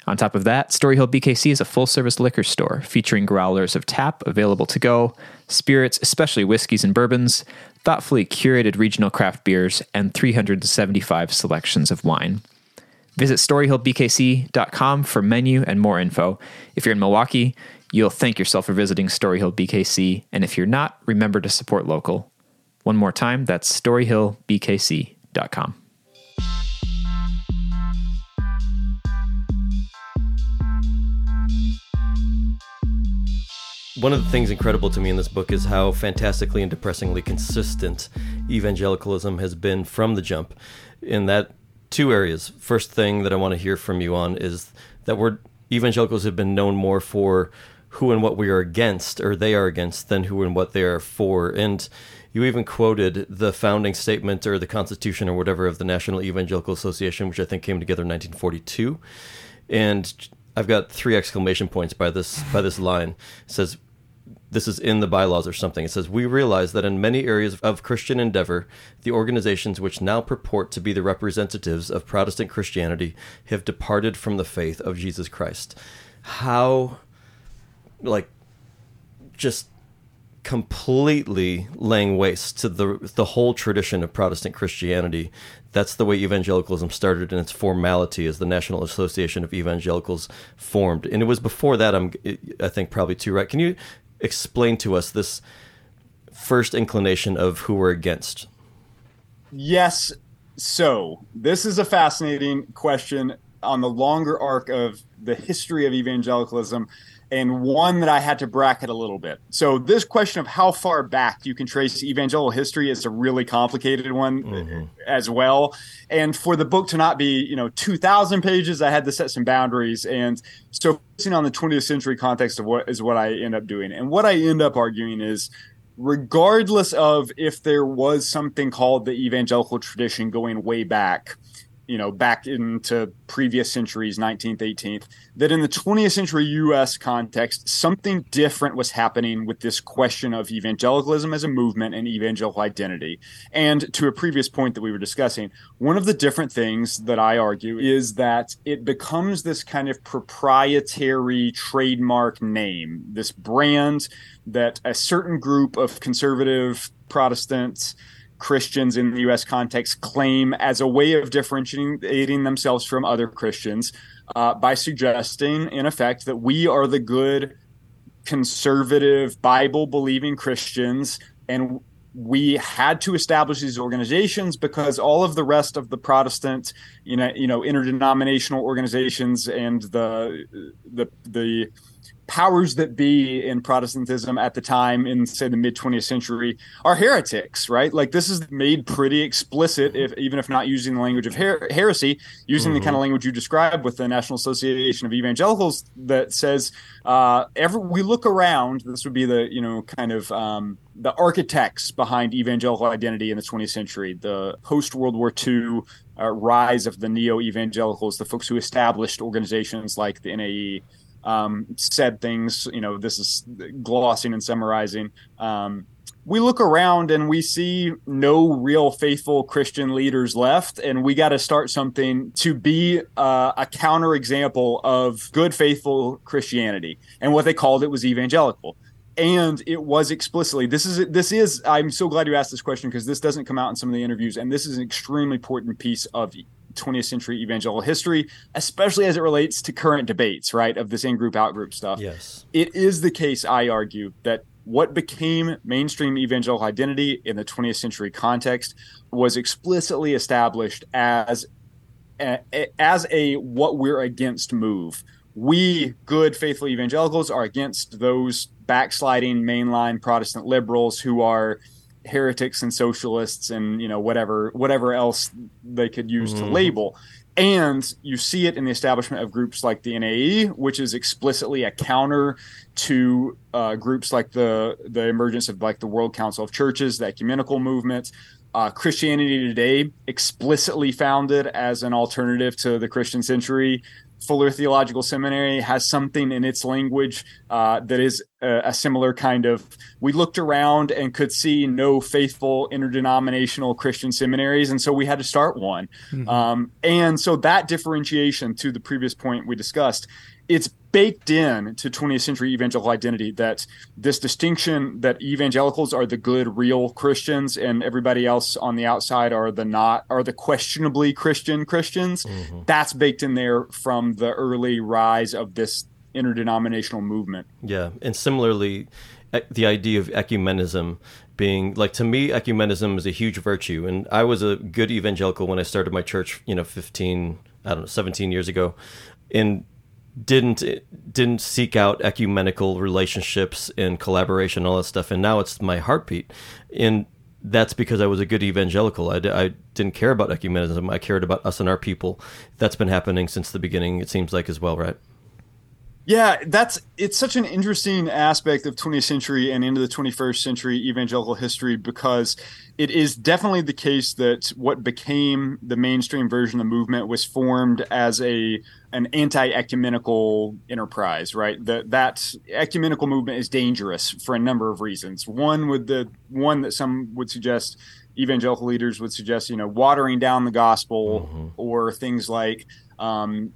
On top of that, Storyhill B K C is a full-service liquor store featuring growlers of tap available to go, spirits, especially whiskeys and bourbons, thoughtfully curated regional craft beers, and three hundred seventy-five selections of wine. Visit storyhill b k c dot com for menu and more info. If you're in Milwaukee, you'll thank yourself for visiting Storyhill B K C, and if you're not, remember to support local. One more time, that's storyhill b k c dot com. One of the things incredible to me in this book is how fantastically and depressingly consistent evangelicalism has been from the jump. In that, two areas. First thing that I want to hear from you on is that we're evangelicals have been known more for who and what we are against, or they are against, than who and what they are for. And you even quoted the founding statement or the Constitution or whatever of the National Evangelical Association, which I think came together in nineteen forty-two. And I've got three exclamation points by this by this line. It says, this is in the bylaws or something. It says, we realize that in many areas of Christian endeavor, the organizations which now purport to be the representatives of Protestant Christianity have departed from the faith of Jesus Christ. How, like, just completely laying waste to the the whole tradition of Protestant Christianity. That's the way evangelicalism started in its formality as the National Association of Evangelicals formed. And it was before that, I'm, I think, probably too, right? Can you explain to us this first inclination of who we're against? Yes. So this is a fascinating question on the longer arc of the history of evangelicalism, and one that I had to bracket a little bit. So this question of how far back you can trace evangelical history is a really complicated one mm-hmm. as well. And for the book to not be, you know, two thousand pages, I had to set some boundaries. And so focusing on the twentieth century context of what is what I end up doing. And what I end up arguing is, regardless of if there was something called the evangelical tradition going way back, you know, back into previous centuries, nineteenth, eighteenth, that in the twentieth century U S context, something different was happening with this question of evangelicalism as a movement and evangelical identity. And to a previous point that we were discussing, one of the different things that I argue is that it becomes this kind of proprietary trademark name, this brand that a certain group of conservative Protestants, Christians in the U S context claim as a way of differentiating themselves from other Christians uh, by suggesting, in effect, that we are the good, conservative, Bible-believing Christians, and we had to establish these organizations because all of the rest of the Protestant, you know, you know, interdenominational organizations and the the the powers that be in Protestantism at the time, in say the mid twentieth century, are heretics, right? Like, this is made pretty explicit, if even if not using the language of her- heresy, using mm-hmm. the kind of language you described with the National Association of Evangelicals that says, uh, every we look around. This would be the you know kind of um, the architects behind evangelical identity in the twentieth century, the post World War Two uh, rise of the neo evangelicals, the folks who established organizations like the N A E. Um, said things, you know, this is glossing and summarizing. Um, we look around and we see no real faithful Christian leaders left, and we got to start something to be uh, a counterexample of good, faithful Christianity. And what they called it was evangelical. And it was explicitly, this is, this is, I'm so glad you asked this question because this doesn't come out in some of the interviews, and this is an extremely important piece of twentieth century evangelical history, especially as it relates to current debates, right, of this in-group, out-group stuff. Yes. It is the case, I argue, that what became mainstream evangelical identity in the twentieth century context was explicitly established as a, as a what we're against move. We, good, faithful evangelicals, are against those backsliding mainline Protestant liberals who are heretics and socialists and, you know, whatever whatever else they could use mm. to label. And you see it in the establishment of groups like the N A E, which is explicitly a counter to uh, groups like the the emergence of like the World Council of Churches, the ecumenical movement. Uh, Christianity Today, explicitly founded as an alternative to the Christian Century. Fuller Theological Seminary has something in its language uh, that is a, a similar kind of, we looked around and could see no faithful interdenominational Christian seminaries, and so we had to start one. Mm-hmm. Um, and so that differentiation, to the previous point we discussed, it's baked in to twentieth century evangelical identity, that this distinction that evangelicals are the good, real Christians and everybody else on the outside are the not, are the questionably Christian Christians. Mm-hmm. That's baked in there from the early rise of this interdenominational movement. Yeah. And similarly, the idea of ecumenism being, like, to me, ecumenism is a huge virtue. And I was a good evangelical when I started my church, you know, fifteen, I don't know, seventeen years ago. And didn't didn't seek out ecumenical relationships and collaboration, all that stuff. And now it's my heartbeat. And that's because I was a good evangelical. I, I didn't care about ecumenism. I cared about us and our people. That's been happening since the beginning, it seems like, as well, right? Yeah, that's it's such an interesting aspect of twentieth century and into the twenty-first century evangelical history, because it is definitely the case that what became the mainstream version of the movement was formed as a an anti-ecumenical enterprise, right? The, that ecumenical movement is dangerous for a number of reasons. One would the one that some would suggest, evangelical leaders would suggest, you know, watering down the gospel, mm-hmm. or things like um,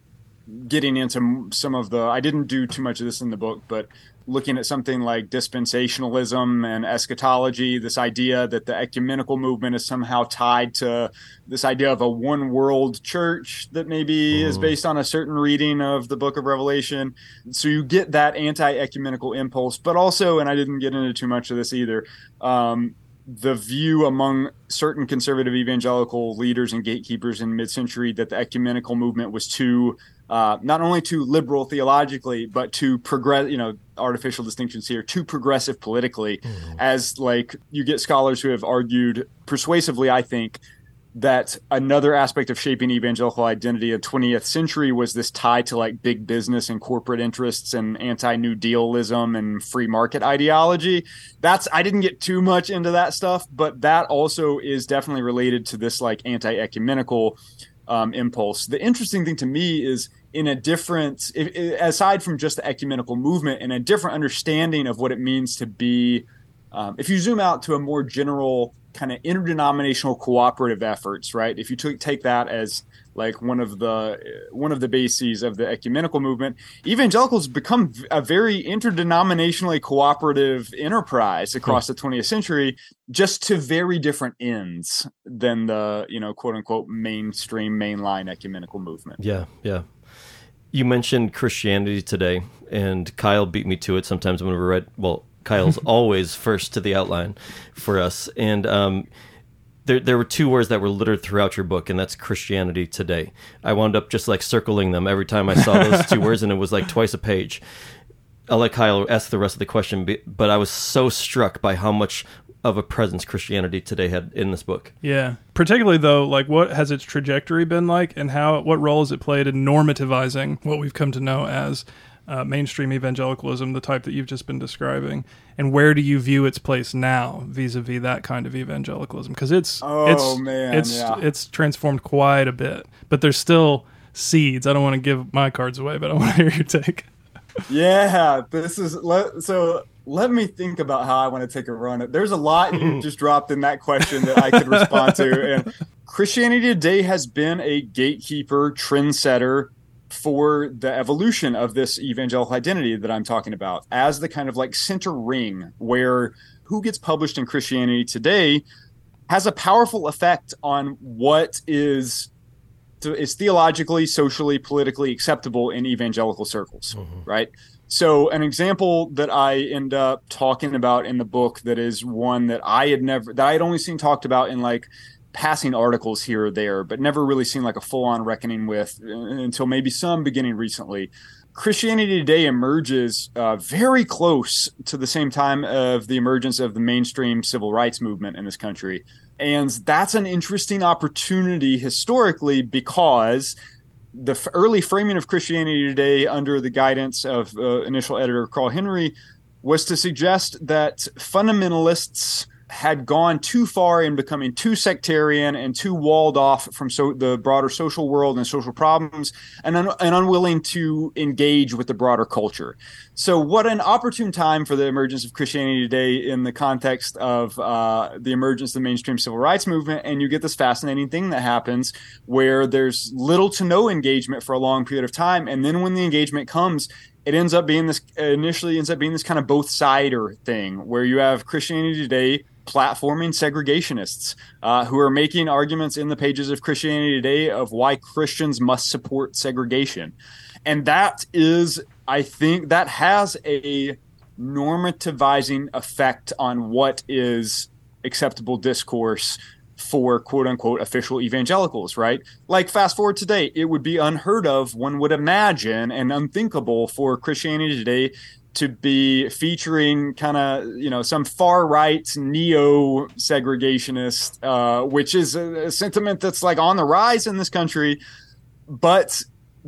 getting into some of the, I didn't do too much of this in the book, but looking at something like dispensationalism and eschatology, this idea that the ecumenical movement is somehow tied to this idea of a one world church that maybe mm. is based on a certain reading of the book of Revelation. So you get that anti-ecumenical impulse, but also, and I didn't get into too much of this either, um, the view among certain conservative evangelical leaders and gatekeepers in mid-century that the ecumenical movement was too Uh, not only too liberal theologically, but too progress, you know, artificial distinctions here, too progressive politically, mm. as like you get scholars who have argued persuasively, I think, that another aspect of shaping evangelical identity of twentieth century was this tie to like big business and corporate interests and anti-New Dealism and free market ideology. That's, I didn't get too much into that stuff, but that also is definitely related to this like anti-ecumenical Um, impulse. The interesting thing to me is in a different, if, if, aside from just the ecumenical movement, in a different understanding of what it means to be, um, if you zoom out to a more general kind of interdenominational cooperative efforts, right? If you t- take that as like one of the one of the bases of the ecumenical movement, evangelicals become a very interdenominationally cooperative enterprise across the twentieth century, just to very different ends than the, you know, quote unquote mainstream mainline ecumenical movement. Yeah, yeah. You mentioned Christianity Today, and Kyle beat me to it sometimes when we read. Well, Kyle's always first to the outline for us, and um, There there were two words that were littered throughout your book, and that's Christianity Today. I wound up just like circling them every time I saw those two words, and it was like twice a page. I'll let Kyle ask the rest of the question, but I was so struck by how much of a presence Christianity Today had in this book. Yeah. Particularly, though, like what has its trajectory been like, and how what role has it played in normativizing what we've come to know as Uh, mainstream evangelicalism, the type that you've just been describing, and where do you view its place now vis-a-vis that kind of evangelicalism? Because it's oh, it's man, it's yeah. it's transformed quite a bit, but there's still seeds. I don't want to give my cards away, but I want to hear your take. Yeah, this is let, so. Let me think about how I want to take a run at. There's a lot you just dropped in that question that I could respond to. And Christianity Today has been a gatekeeper, trendsetter for the evolution of this evangelical identity that I'm talking about, as the kind of like center ring where who gets published in Christianity Today has a powerful effect on what is is theologically, socially, politically acceptable in evangelical circles, mm-hmm. right? So an example that I end up talking about in the book that is one that I had never, that I had only seen talked about in like passing articles here or there, but never really seen like a full-on reckoning with until maybe some beginning recently. Christianity Today emerges uh, very close to the same time of the emergence of the mainstream civil rights movement in this country. And that's an interesting opportunity historically, because the f- early framing of Christianity Today under the guidance of uh, initial editor Carl Henry was to suggest that fundamentalists had gone too far in becoming too sectarian and too walled off from so the broader social world and social problems, and, un- and unwilling to engage with the broader culture. So what an opportune time for the emergence of Christianity Today in the context of uh, the emergence of the mainstream civil rights movement. And you get this fascinating thing that happens where there's little to no engagement for a long period of time. And then when the engagement comes, it ends up being this initially ends up being this kind of both-sider thing where you have Christianity Today platforming segregationists uh, who are making arguments in the pages of Christianity Today of why Christians must support segregation. And that is, I think, that has a normativizing effect on what is acceptable discourse for quote-unquote official evangelicals, right? Like fast forward today, it would be unheard of, one would imagine, and unthinkable for Christianity Today to be featuring kind of, you know, some far-right neo-segregationist, uh, which is a, a sentiment that's like on the rise in this country. But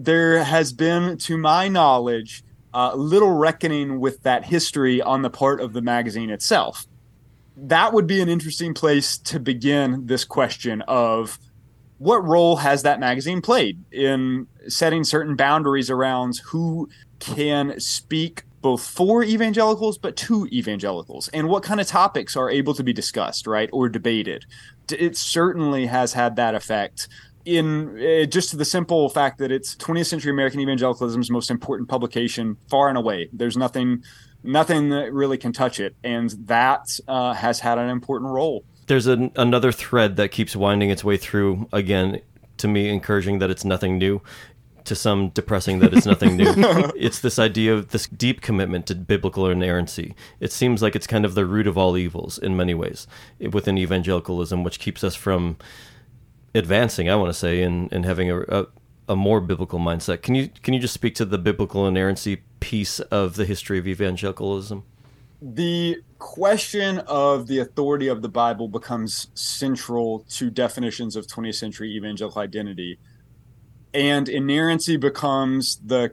there has been, to my knowledge, uh, little reckoning with that history on the part of the magazine itself. That would be an interesting place to begin this question of what role has that magazine played in setting certain boundaries around who can speak both for evangelicals, but to evangelicals, and what kind of topics are able to be discussed, right, or debated. It certainly has had that effect in uh, just to the simple fact that it's twentieth century American evangelicalism's most important publication far and away. There's nothing Nothing that really can touch it, and that uh, has had an important role. There's an, another thread that keeps winding its way through, again, to me, encouraging that it's nothing new, to some depressing that it's nothing new. It's this idea of this deep commitment to biblical inerrancy. It seems like it's kind of the root of all evils in many ways within evangelicalism, which keeps us from advancing, I want to say, and, and having a... a a more biblical mindset. Can you can you just speak to the biblical inerrancy piece of the history of evangelicalism? The question of the authority of the Bible becomes central to definitions of twentieth century evangelical identity, and inerrancy becomes the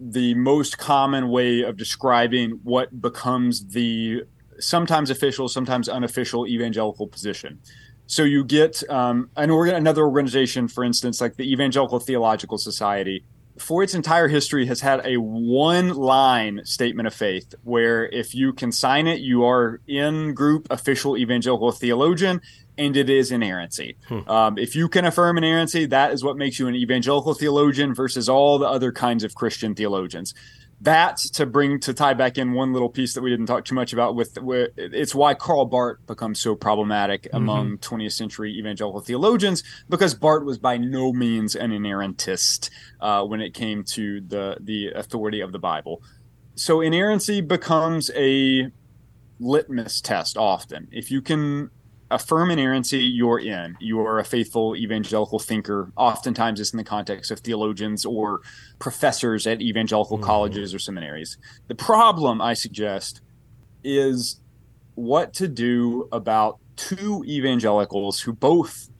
the most common way of describing what becomes the sometimes official, sometimes unofficial evangelical position. So you get um, an organ- another organization, for instance, like the Evangelical Theological Society, for its entire history has had a one-line statement of faith where if you can sign it, you are in-group official evangelical theologian, and it is inerrancy. Hmm. Um, if you can affirm inerrancy, that is what makes you an evangelical theologian versus all the other kinds of Christian theologians. That's to bring to tie back in one little piece that we didn't talk too much about with where it's why Karl Barth becomes so problematic mm-hmm. among twentieth century evangelical theologians, because Barth was by no means an inerrantist uh, when it came to the, the authority of the Bible. So inerrancy becomes a litmus test often. If you can affirm inerrancy, you're in. You are a faithful evangelical thinker. Oftentimes it's in the context of theologians or professors at evangelical mm-hmm. colleges or seminaries. The problem, I suggest, is what to do about two evangelicals who both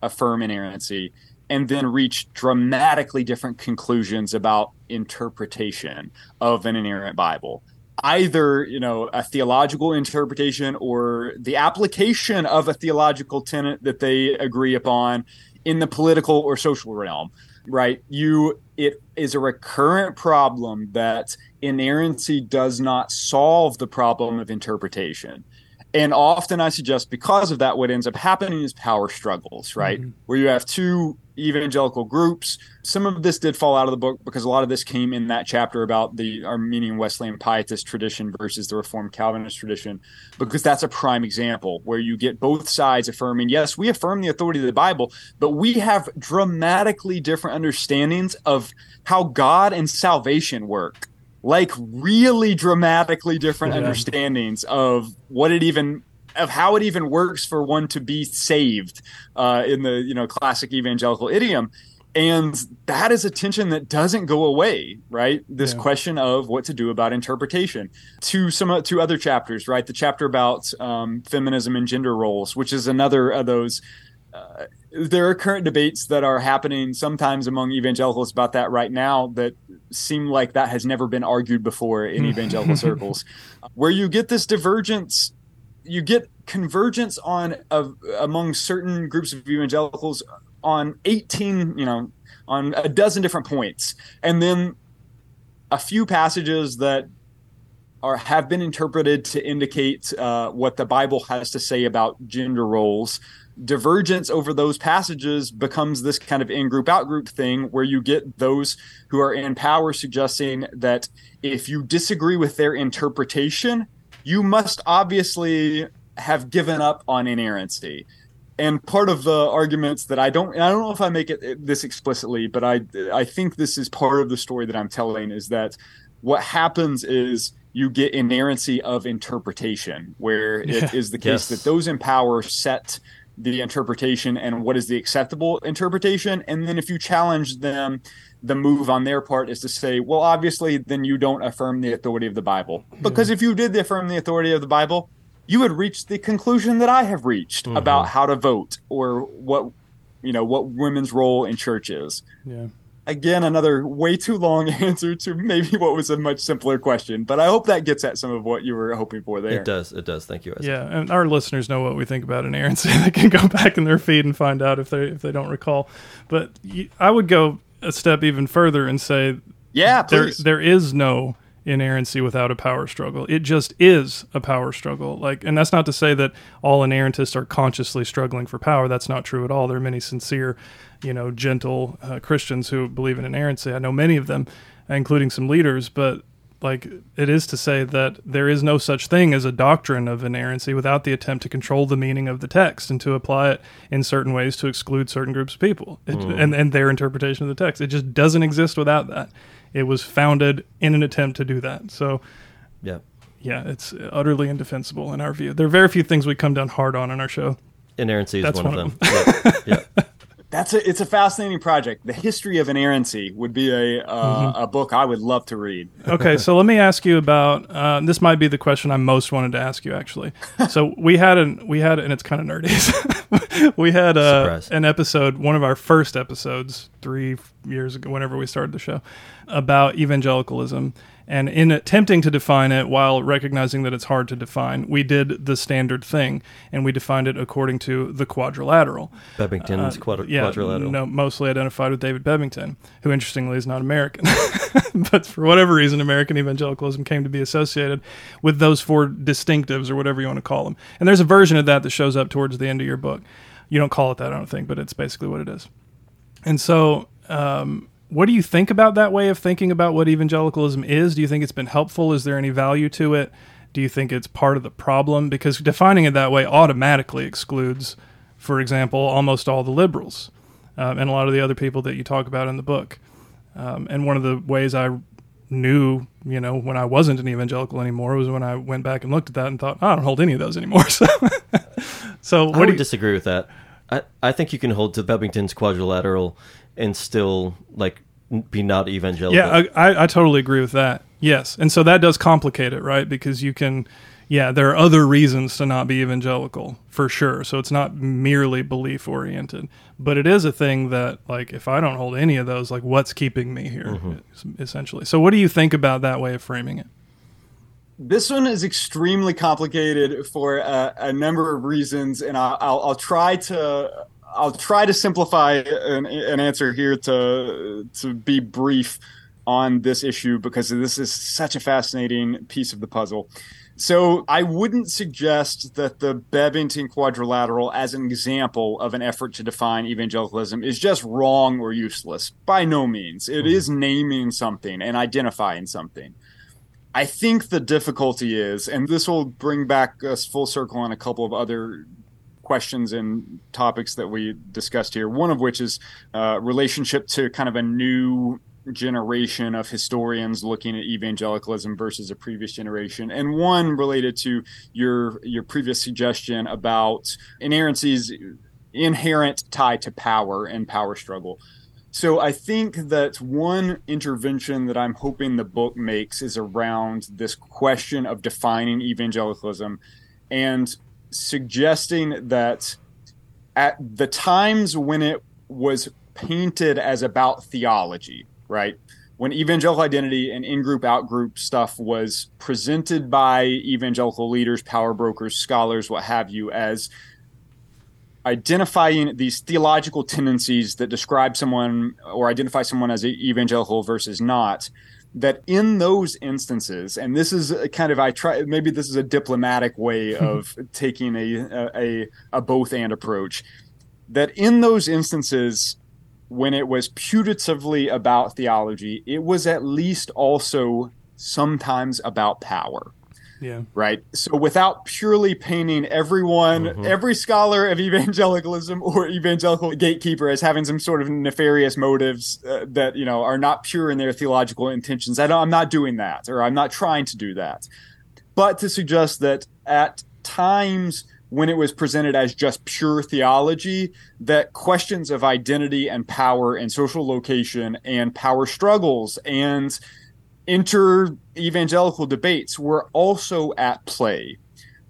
affirm inerrancy and then reach dramatically different conclusions about interpretation of an inerrant Bible. Either, you know, a theological interpretation or the application of a theological tenet that they agree upon in the political or social realm, right? You, it is a recurrent problem that inerrancy does not solve the problem of interpretation. And often I suggest because of that, what ends up happening is power struggles, right? Mm-hmm. Where you have two evangelical groups. Some of this did fall out of the book because a lot of this came in that chapter about the Arminian Wesleyan Pietist tradition versus the Reformed Calvinist tradition, because that's a prime example where you get both sides affirming, yes, we affirm the authority of the Bible, but we have dramatically different understandings of how God and salvation work. Like really dramatically different yeah. understandings of what it even, of how it even works for one to be saved uh, in the, you know, classic evangelical idiom. And that is a tension that doesn't go away, right? This yeah. question of what to do about interpretation. To some, to other chapters, right? The chapter about um, feminism and gender roles, which is another of those. Uh, there are current debates that are happening sometimes among evangelicals about that right now that seem like that has never been argued before in evangelical circles, where you get this divergence, you get convergence on of, among certain groups of evangelicals on eighteen, you know, on a dozen different points. And then a few passages that Are, have been interpreted to indicate uh, what the Bible has to say about gender roles. Divergence over those passages becomes this kind of in-group, out-group thing where you get those who are in power suggesting that if you disagree with their interpretation, you must obviously have given up on inerrancy. And part of the arguments that I don't, I don't know if I make it this explicitly, but I, I think this is part of the story that I'm telling, is that what happens is you get inerrancy of interpretation, where it yeah, is the case yes. that those in power set the interpretation and what is the acceptable interpretation. And then if you challenge them, the move on their part is to say, well, obviously, then you don't affirm the authority of the Bible. Because yeah. if you did affirm the authority of the Bible, you would reach the conclusion that I have reached mm-hmm. about how to vote or what, you know, what women's role in church is. Yeah. Again, another way too long answer to maybe what was a much simpler question, but I hope that gets at some of what you were hoping for there. It does. It does. Thank you, Isaac. Yeah, and our listeners know what we think about inerrancy. They can go back in their feed and find out if they if they don't recall. But I would go a step even further and say, yeah, please. there there is no inerrancy without a power struggle. It just is a power struggle. Like, and that's not to say that all inerrantists are consciously struggling for power. That's not true at all. There are many sincere, you know, gentle uh, Christians who believe in inerrancy. I know many of them, including some leaders, but like, it is to say that there is no such thing as a doctrine of inerrancy without the attempt to control the meaning of the text and to apply it in certain ways to exclude certain groups of people it, mm. and, and their interpretation of the text. It just doesn't exist without that. It was founded in an attempt to do that. So, yeah, yeah, it's utterly indefensible in our view. There are very few things we come down hard on in our show. Inerrancy is That's one, one of them. Of them. yeah. yeah. That's a, it's a fascinating project. The History of Inerrancy would be a uh, mm-hmm. a book I would love to read. Okay, so let me ask you about uh, this. Might be the question I most wanted to ask you, actually. So we had an we had and it's kind of nerdy. we had uh, an episode, one of our first episodes, three years ago, whenever we started the show, about evangelicalism. And in attempting to define it while recognizing that it's hard to define, we did the standard thing, and we defined it according to the quadrilateral. Bebbington's uh, quadri- yeah, quadrilateral. No, mostly identified with David Bebbington, who interestingly is not American. But for whatever reason, American evangelicalism came to be associated with those four distinctives, or whatever you want to call them. And there's a version of that that shows up towards the end of your book. You don't call it that, I don't think, but it's basically what it is. And so... Um, What do you think about that way of thinking about what evangelicalism is? Do you think it's been helpful? Is there any value to it? Do you think it's part of the problem? Because defining it that way automatically excludes, for example, almost all the liberals um, and a lot of the other people that you talk about in the book. Um, and one of the ways I knew, you know, when I wasn't an evangelical anymore was when I went back and looked at that and thought, oh, I don't hold any of those anymore. So, so what I would do you disagree with that? I, I think you can hold to Bebbington's quadrilateral and still, like, be not evangelical. Yeah, I, I totally agree with that. Yes. And so that does complicate it, right? Because you can, yeah, there are other reasons to not be evangelical, for sure. So it's not merely belief-oriented. But it is a thing that, like, if I don't hold any of those, like, what's keeping me here, mm-hmm. essentially? So what do you think about that way of framing it? This one is extremely complicated for a, a number of reasons, and I'll, I'll, I'll try to... I'll try to simplify an, an answer here to to be brief on this issue, because this is such a fascinating piece of the puzzle. So I wouldn't suggest that the Bebbington quadrilateral as an example of an effort to define evangelicalism is just wrong or useless. By no means. It mm-hmm. is naming something and identifying something. I think the difficulty is, and this will bring back us full circle on a couple of other questions and topics that we discussed here, one of which is uh, relationship to kind of a new generation of historians looking at evangelicalism versus a previous generation, and one related to your your previous suggestion about inerrancy's inherent tie to power and power struggle. So I think that one intervention that I'm hoping the book makes is around this question of defining evangelicalism and suggesting that at the times when it was painted as about theology, right? When evangelical identity and in-group, out-group stuff was presented by evangelical leaders, power brokers, scholars, what have you, as identifying these theological tendencies that describe someone or identify someone as evangelical versus not, that in those instances, and this is a kind of, I try, maybe this is a diplomatic way of taking a, a, a both and approach, that in those instances, when it was putatively about theology, it was at least also sometimes about power. Yeah. Right. So without purely painting everyone, mm-hmm. every scholar of evangelicalism or evangelical gatekeeper as having some sort of nefarious motives uh, that, you know, are not pure in their theological intentions. I don't, I'm not doing that, or I'm not trying to do that. But to suggest that at times when it was presented as just pure theology, that questions of identity and power and social location and power struggles and inter-evangelical debates were also at play,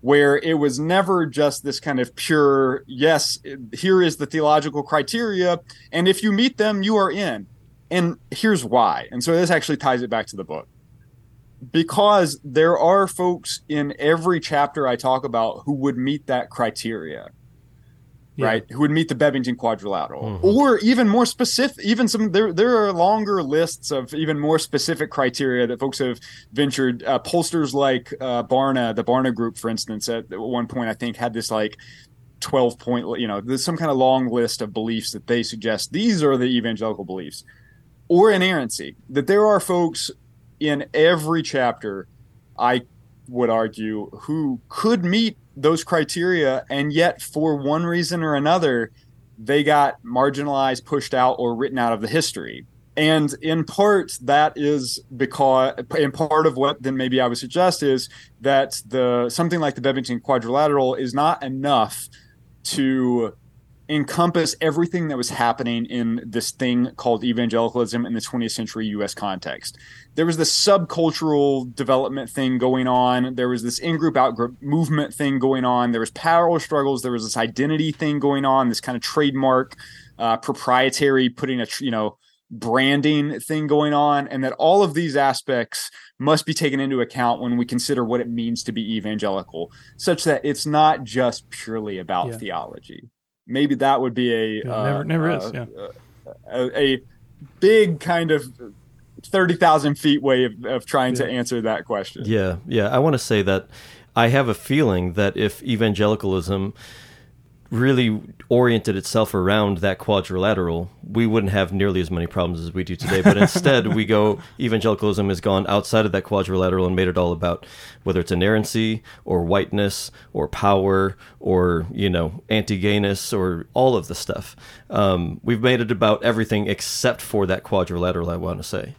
where it was never just this kind of pure, yes, here is the theological criteria, and if you meet them, you are in. And here's why. And so this actually ties it back to the book. Because there are folks in every chapter I talk about who would meet that criteria, yeah. right? Who would meet the Bebbington quadrilateral, mm-hmm. or even more specific, even some, there, there are longer lists of even more specific criteria that folks have ventured. Uh, pollsters like uh, Barna, the Barna Group, for instance, at one point, I think had this like twelve point, you know, there's some kind of long list of beliefs that they suggest. These are the evangelical beliefs or inerrancy, that there are folks in every chapter, I would argue, who could meet those criteria, and yet for one reason or another, they got marginalized, pushed out, or written out of the history. And in part, that is because, in part of what then maybe I would suggest is that the something like the Bebbington Quadrilateral is not enough to encompass everything that was happening in this thing called evangelicalism in the twentieth century U S context. There was this subcultural development thing going on. There was this in-group, out-group movement thing going on. There was power struggles. There was this identity thing going on, this kind of trademark, uh, proprietary, putting a, you know, branding thing going on. And that all of these aspects must be taken into account when we consider what it means to be evangelical, such that it's not just purely about yeah. theology. Maybe that would be a yeah, uh, never, never uh, is, yeah. a, a big kind of thirty thousand feet way of, of trying yeah. to answer that question. Yeah, yeah. I want to say that I have a feeling that if evangelicalism really oriented itself around that quadrilateral, we wouldn't have nearly as many problems as we do today. But instead, we go, evangelicalism has gone outside of that quadrilateral and made it all about whether it's inerrancy or whiteness or power or, you know, anti-gayness or all of the stuff. Um, we've made it about everything except for that quadrilateral, I want to say.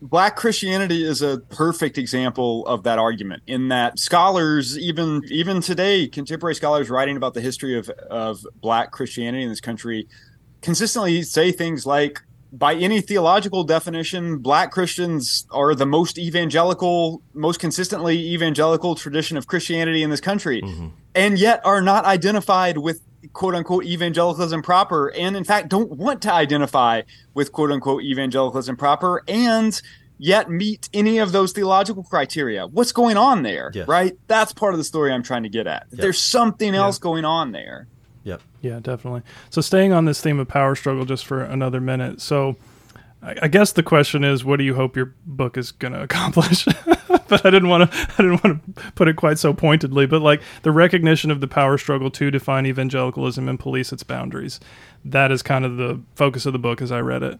Black Christianity is a perfect example of that argument, in that scholars, even even today, contemporary scholars writing about the history of, of Black Christianity in this country, consistently say things like, by any theological definition, Black Christians are the most evangelical, most consistently evangelical tradition of Christianity in this country, mm-hmm. and yet are not identified with quote-unquote evangelicalism proper, and in fact don't want to identify with quote-unquote evangelicalism proper, and yet meet any of those theological criteria. What's going on there, yes. right? That's part of the story I'm trying to get at. Yep. There's something else yep. going on there. Yep. Yeah, definitely. So staying on this theme of power struggle just for another minute. So I guess the question is, what do you hope your book is going to accomplish? But I didn't want to. I didn't want to put it quite so pointedly. But like the recognition of the power struggle to define evangelicalism and police its boundaries, that is kind of the focus of the book as I read it.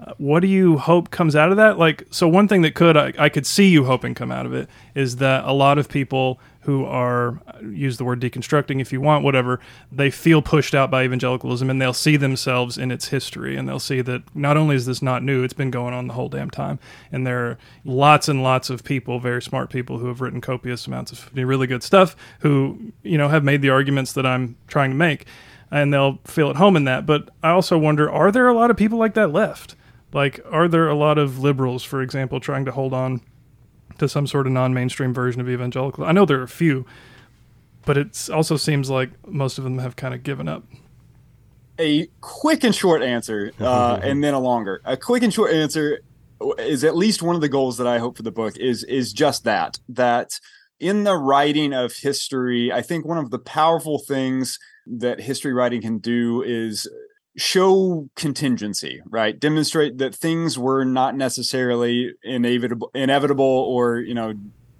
Uh, what do you hope comes out of that? Like, so one thing that could I, I could see you hoping come out of it is that a lot of people who are, use the word deconstructing if you want, whatever, they feel pushed out by evangelicalism and they'll see themselves in its history, and they'll see that not only is this not new, it's been going on the whole damn time. And there are lots and lots of people, very smart people, who have written copious amounts of really good stuff, who, you know, have made the arguments that I'm trying to make, and they'll feel at home in that. But I also wonder, are there a lot of people like that left? Like, are there a lot of liberals, for example, trying to hold on to some sort of non-mainstream version of evangelical? I know there are a few, but it also seems like most of them have kind of given up. A quick and short answer, uh, and then a longer. A quick and short answer is, at least one of the goals that I hope for the book is is just that, that in the writing of history, I think one of the powerful things that history writing can do is show contingency, right? Demonstrate that things were not necessarily inevitable, inevitable, or, you know,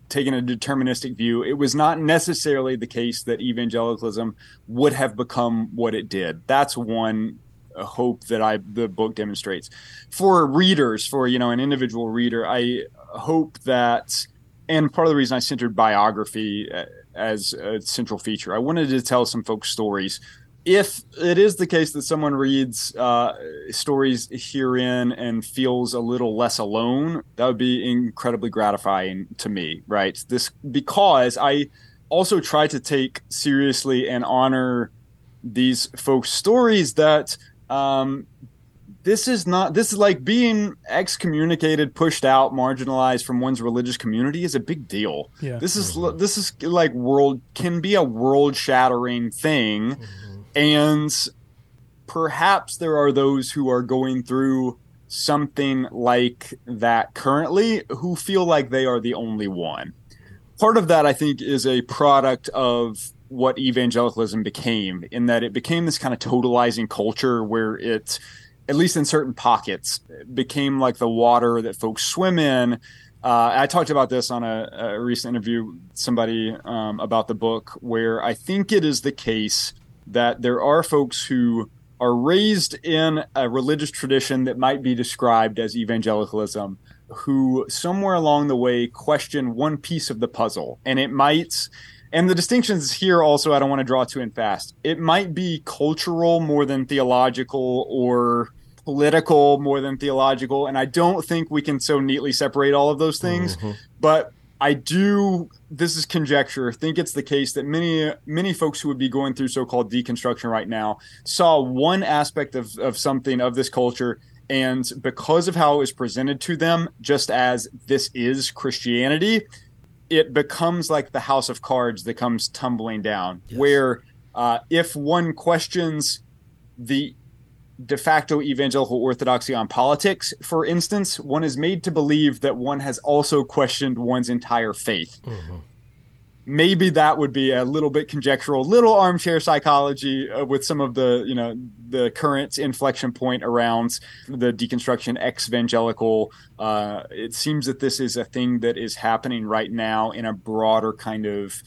taking a deterministic view. It was not necessarily the case that evangelicalism would have become what it did. That's one hope that I the book demonstrates. For readers, for, you know, an individual reader, I hope that, and part of the reason I centered biography as a central feature, I wanted to tell some folks' stories. If it is the case that someone reads uh, stories herein and feels a little less alone, that would be incredibly gratifying to me, right? This, because I also try to take seriously and honor these folks' stories that um, this is not, this is like being excommunicated, pushed out, marginalized from one's religious community is a big deal. Yeah. This is, mm-hmm. this is like world, can be a world shattering thing. Mm-hmm. And perhaps there are those who are going through something like that currently who feel like they are the only one. Part of that, I think, is a product of what evangelicalism became, in that it became this kind of totalizing culture where it, at least in certain pockets, became like the water that folks swim in. Uh, I talked about this on a, a recent interview with somebody um, about the book, where I think it is the case that there are folks who are raised in a religious tradition that might be described as evangelicalism, who somewhere along the way question one piece of the puzzle. And it might, and the distinctions here also I don't want to draw too in fast. It might be cultural more than theological, or political more than theological. And I don't think we can so neatly separate all of those things. Mm-hmm. But I do, this is conjecture, think it's the case that many many folks who would be going through so-called deconstruction right now saw one aspect of, of something of this culture, and because of how it was presented to them, just as this is Christianity, it becomes like the house of cards that comes tumbling down, yes. where uh, if one questions the de facto evangelical orthodoxy on politics, for instance, one is made to believe that one has also questioned one's entire faith. Mm-hmm. Maybe that would be a little bit conjectural, little armchair psychology uh, with some of the, you know, the current inflection point around the deconstruction ex-evangelical. Uh, it seems that this is a thing that is happening right now in a broader kind of,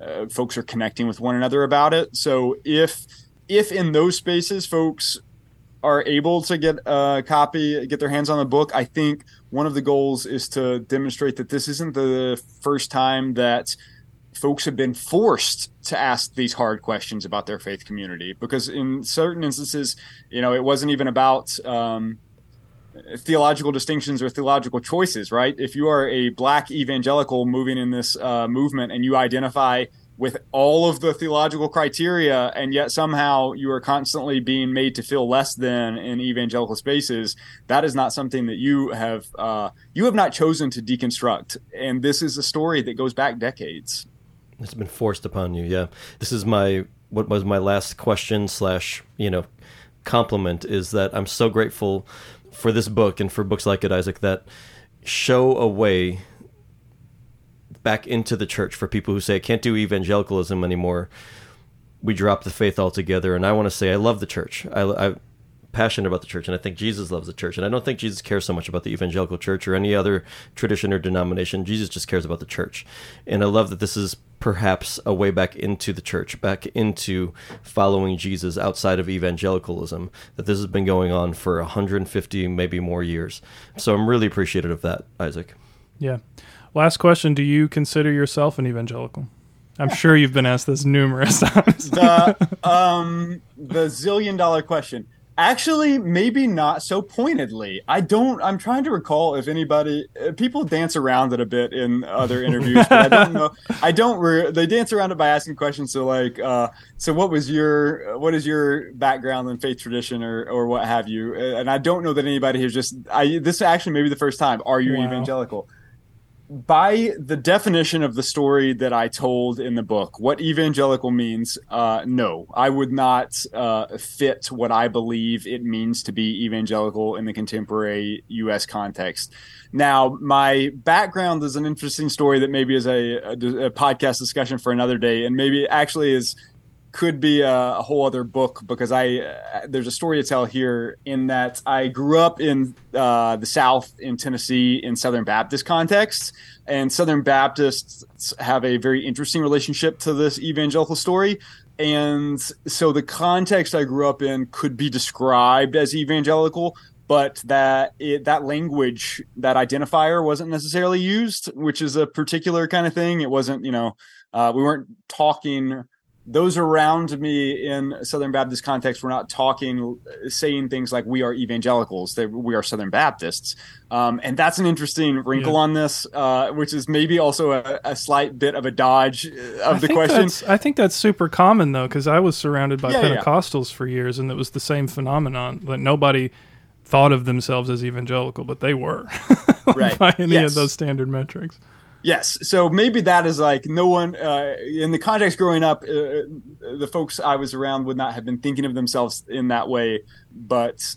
uh, folks are connecting with one another about it. So if, if in those spaces folks are able to get a copy, get their hands on the book, I think one of the goals is to demonstrate that this isn't the first time that folks have been forced to ask these hard questions about their faith community, because in certain instances, you know, it wasn't even about um, theological distinctions or theological choices, right? If you are a black evangelical moving in this uh, movement and you identify with all of the theological criteria, and yet somehow you are constantly being made to feel less than in evangelical spaces, that is not something that you have, uh, you have not chosen to deconstruct. And this is a story that goes back decades. It's been forced upon you, yeah. This is my, what was my last question slash, you know, compliment, is that I'm so grateful for this book and for books like it, Isaac, that show a way back into the church for people who say, I can't do evangelicalism anymore. We drop the faith altogether. And I want to say, I love the church. I, I'm passionate about the church, and I think Jesus loves the church. And I don't think Jesus cares so much about the evangelical church or any other tradition or denomination. Jesus just cares about the church. And I love that this is perhaps a way back into the church, back into following Jesus outside of evangelicalism, that this has been going on for one hundred fifty, maybe more years. So I'm really appreciative of that, Isaac. Yeah. Last question, do you consider yourself an evangelical? I'm sure you've been asked this numerous times. the, um, the zillion dollar question. Actually, maybe not so pointedly. I don't, I'm trying to recall if anybody, people dance around it a bit in other interviews, but I don't know. I don't, re- they dance around it by asking questions. So like, uh, so what was your, what is your background in faith tradition or, or what have you? And I don't know that anybody has just, I, this actually maybe the first time, are you wow. evangelical? By the definition of the story that I told in the book, what evangelical means, uh, no, I would not uh, fit what I believe it means to be evangelical in the contemporary U S context. Now, my background is an interesting story that maybe is a, a, a podcast discussion for another day, and maybe actually is could be a, a whole other book, because I uh, there's a story to tell here, in that I grew up in uh, the South in Tennessee in Southern Baptist contexts, and Southern Baptists have a very interesting relationship to this evangelical story. And so the context I grew up in could be described as evangelical, but that it, that language, that identifier wasn't necessarily used, which is a particular kind of thing. It wasn't, you know, uh, we weren't talking... Those around me in Southern Baptist context were not talking, saying things like, we are evangelicals, they, we are Southern Baptists. Um, and that's an interesting wrinkle yeah. on this, uh, which is maybe also a, a slight bit of a dodge of I the question. I think that's super common, though, because I was surrounded by yeah, Pentecostals yeah. for years, and it was the same phenomenon, that nobody thought of themselves as evangelical, but they were right. by any yes. of those standard metrics. Yes. So maybe that is like no one uh, in the context growing up, uh, the folks I was around would not have been thinking of themselves in that way. But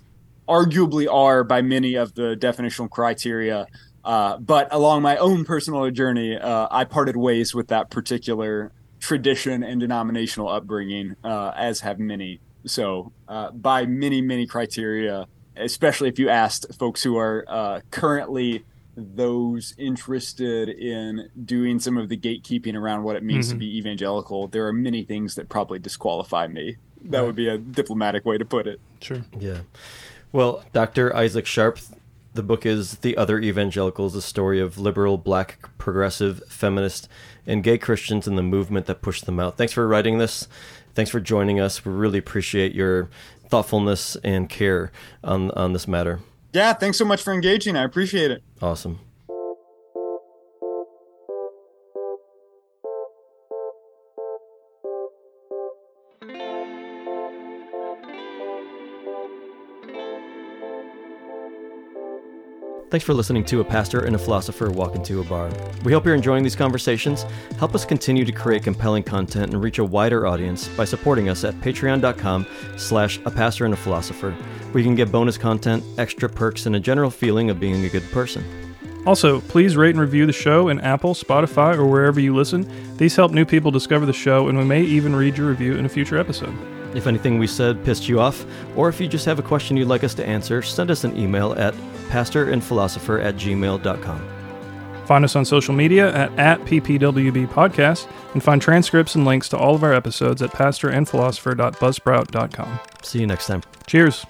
arguably are by many of the definitional criteria. Uh, but along my own personal journey, uh, I parted ways with that particular tradition and denominational upbringing, uh, as have many. So uh, by many, many criteria, especially if you asked folks who are uh, currently those interested in doing some of the gatekeeping around what it means mm-hmm. to be evangelical, there are many things that probably disqualify me. That would be a diplomatic way to put it. Sure. Yeah. Well, Doctor Isaac Sharp, the book is The Other Evangelicals, a story of liberal, black, progressive, feminist, and gay Christians and the movement that pushed them out. Thanks for writing this. Thanks for joining us. We really appreciate your thoughtfulness and care on, on this matter. Yeah, thanks so much for engaging. I appreciate it. Awesome. Thanks for listening to A Pastor and a Philosopher Walk Into a Bar. We hope you're enjoying these conversations. Help us continue to create compelling content and reach a wider audience by supporting us at patreon.com slash a pastor and a philosopher, where you can get bonus content, extra perks, and a general feeling of being a good person. Also, please rate and review the show in Apple, Spotify, or wherever you listen. These help new people discover the show, and we may even read your review in a future episode. If anything we said pissed you off, or if you just have a question you'd like us to answer, send us an email at pastorandphilosopher at gmail.com. Find us on social media at, at ppwbpodcast, and find transcripts and links to all of our episodes at pastorandphilosopher dot buzzsprout dot com. See you next time. Cheers.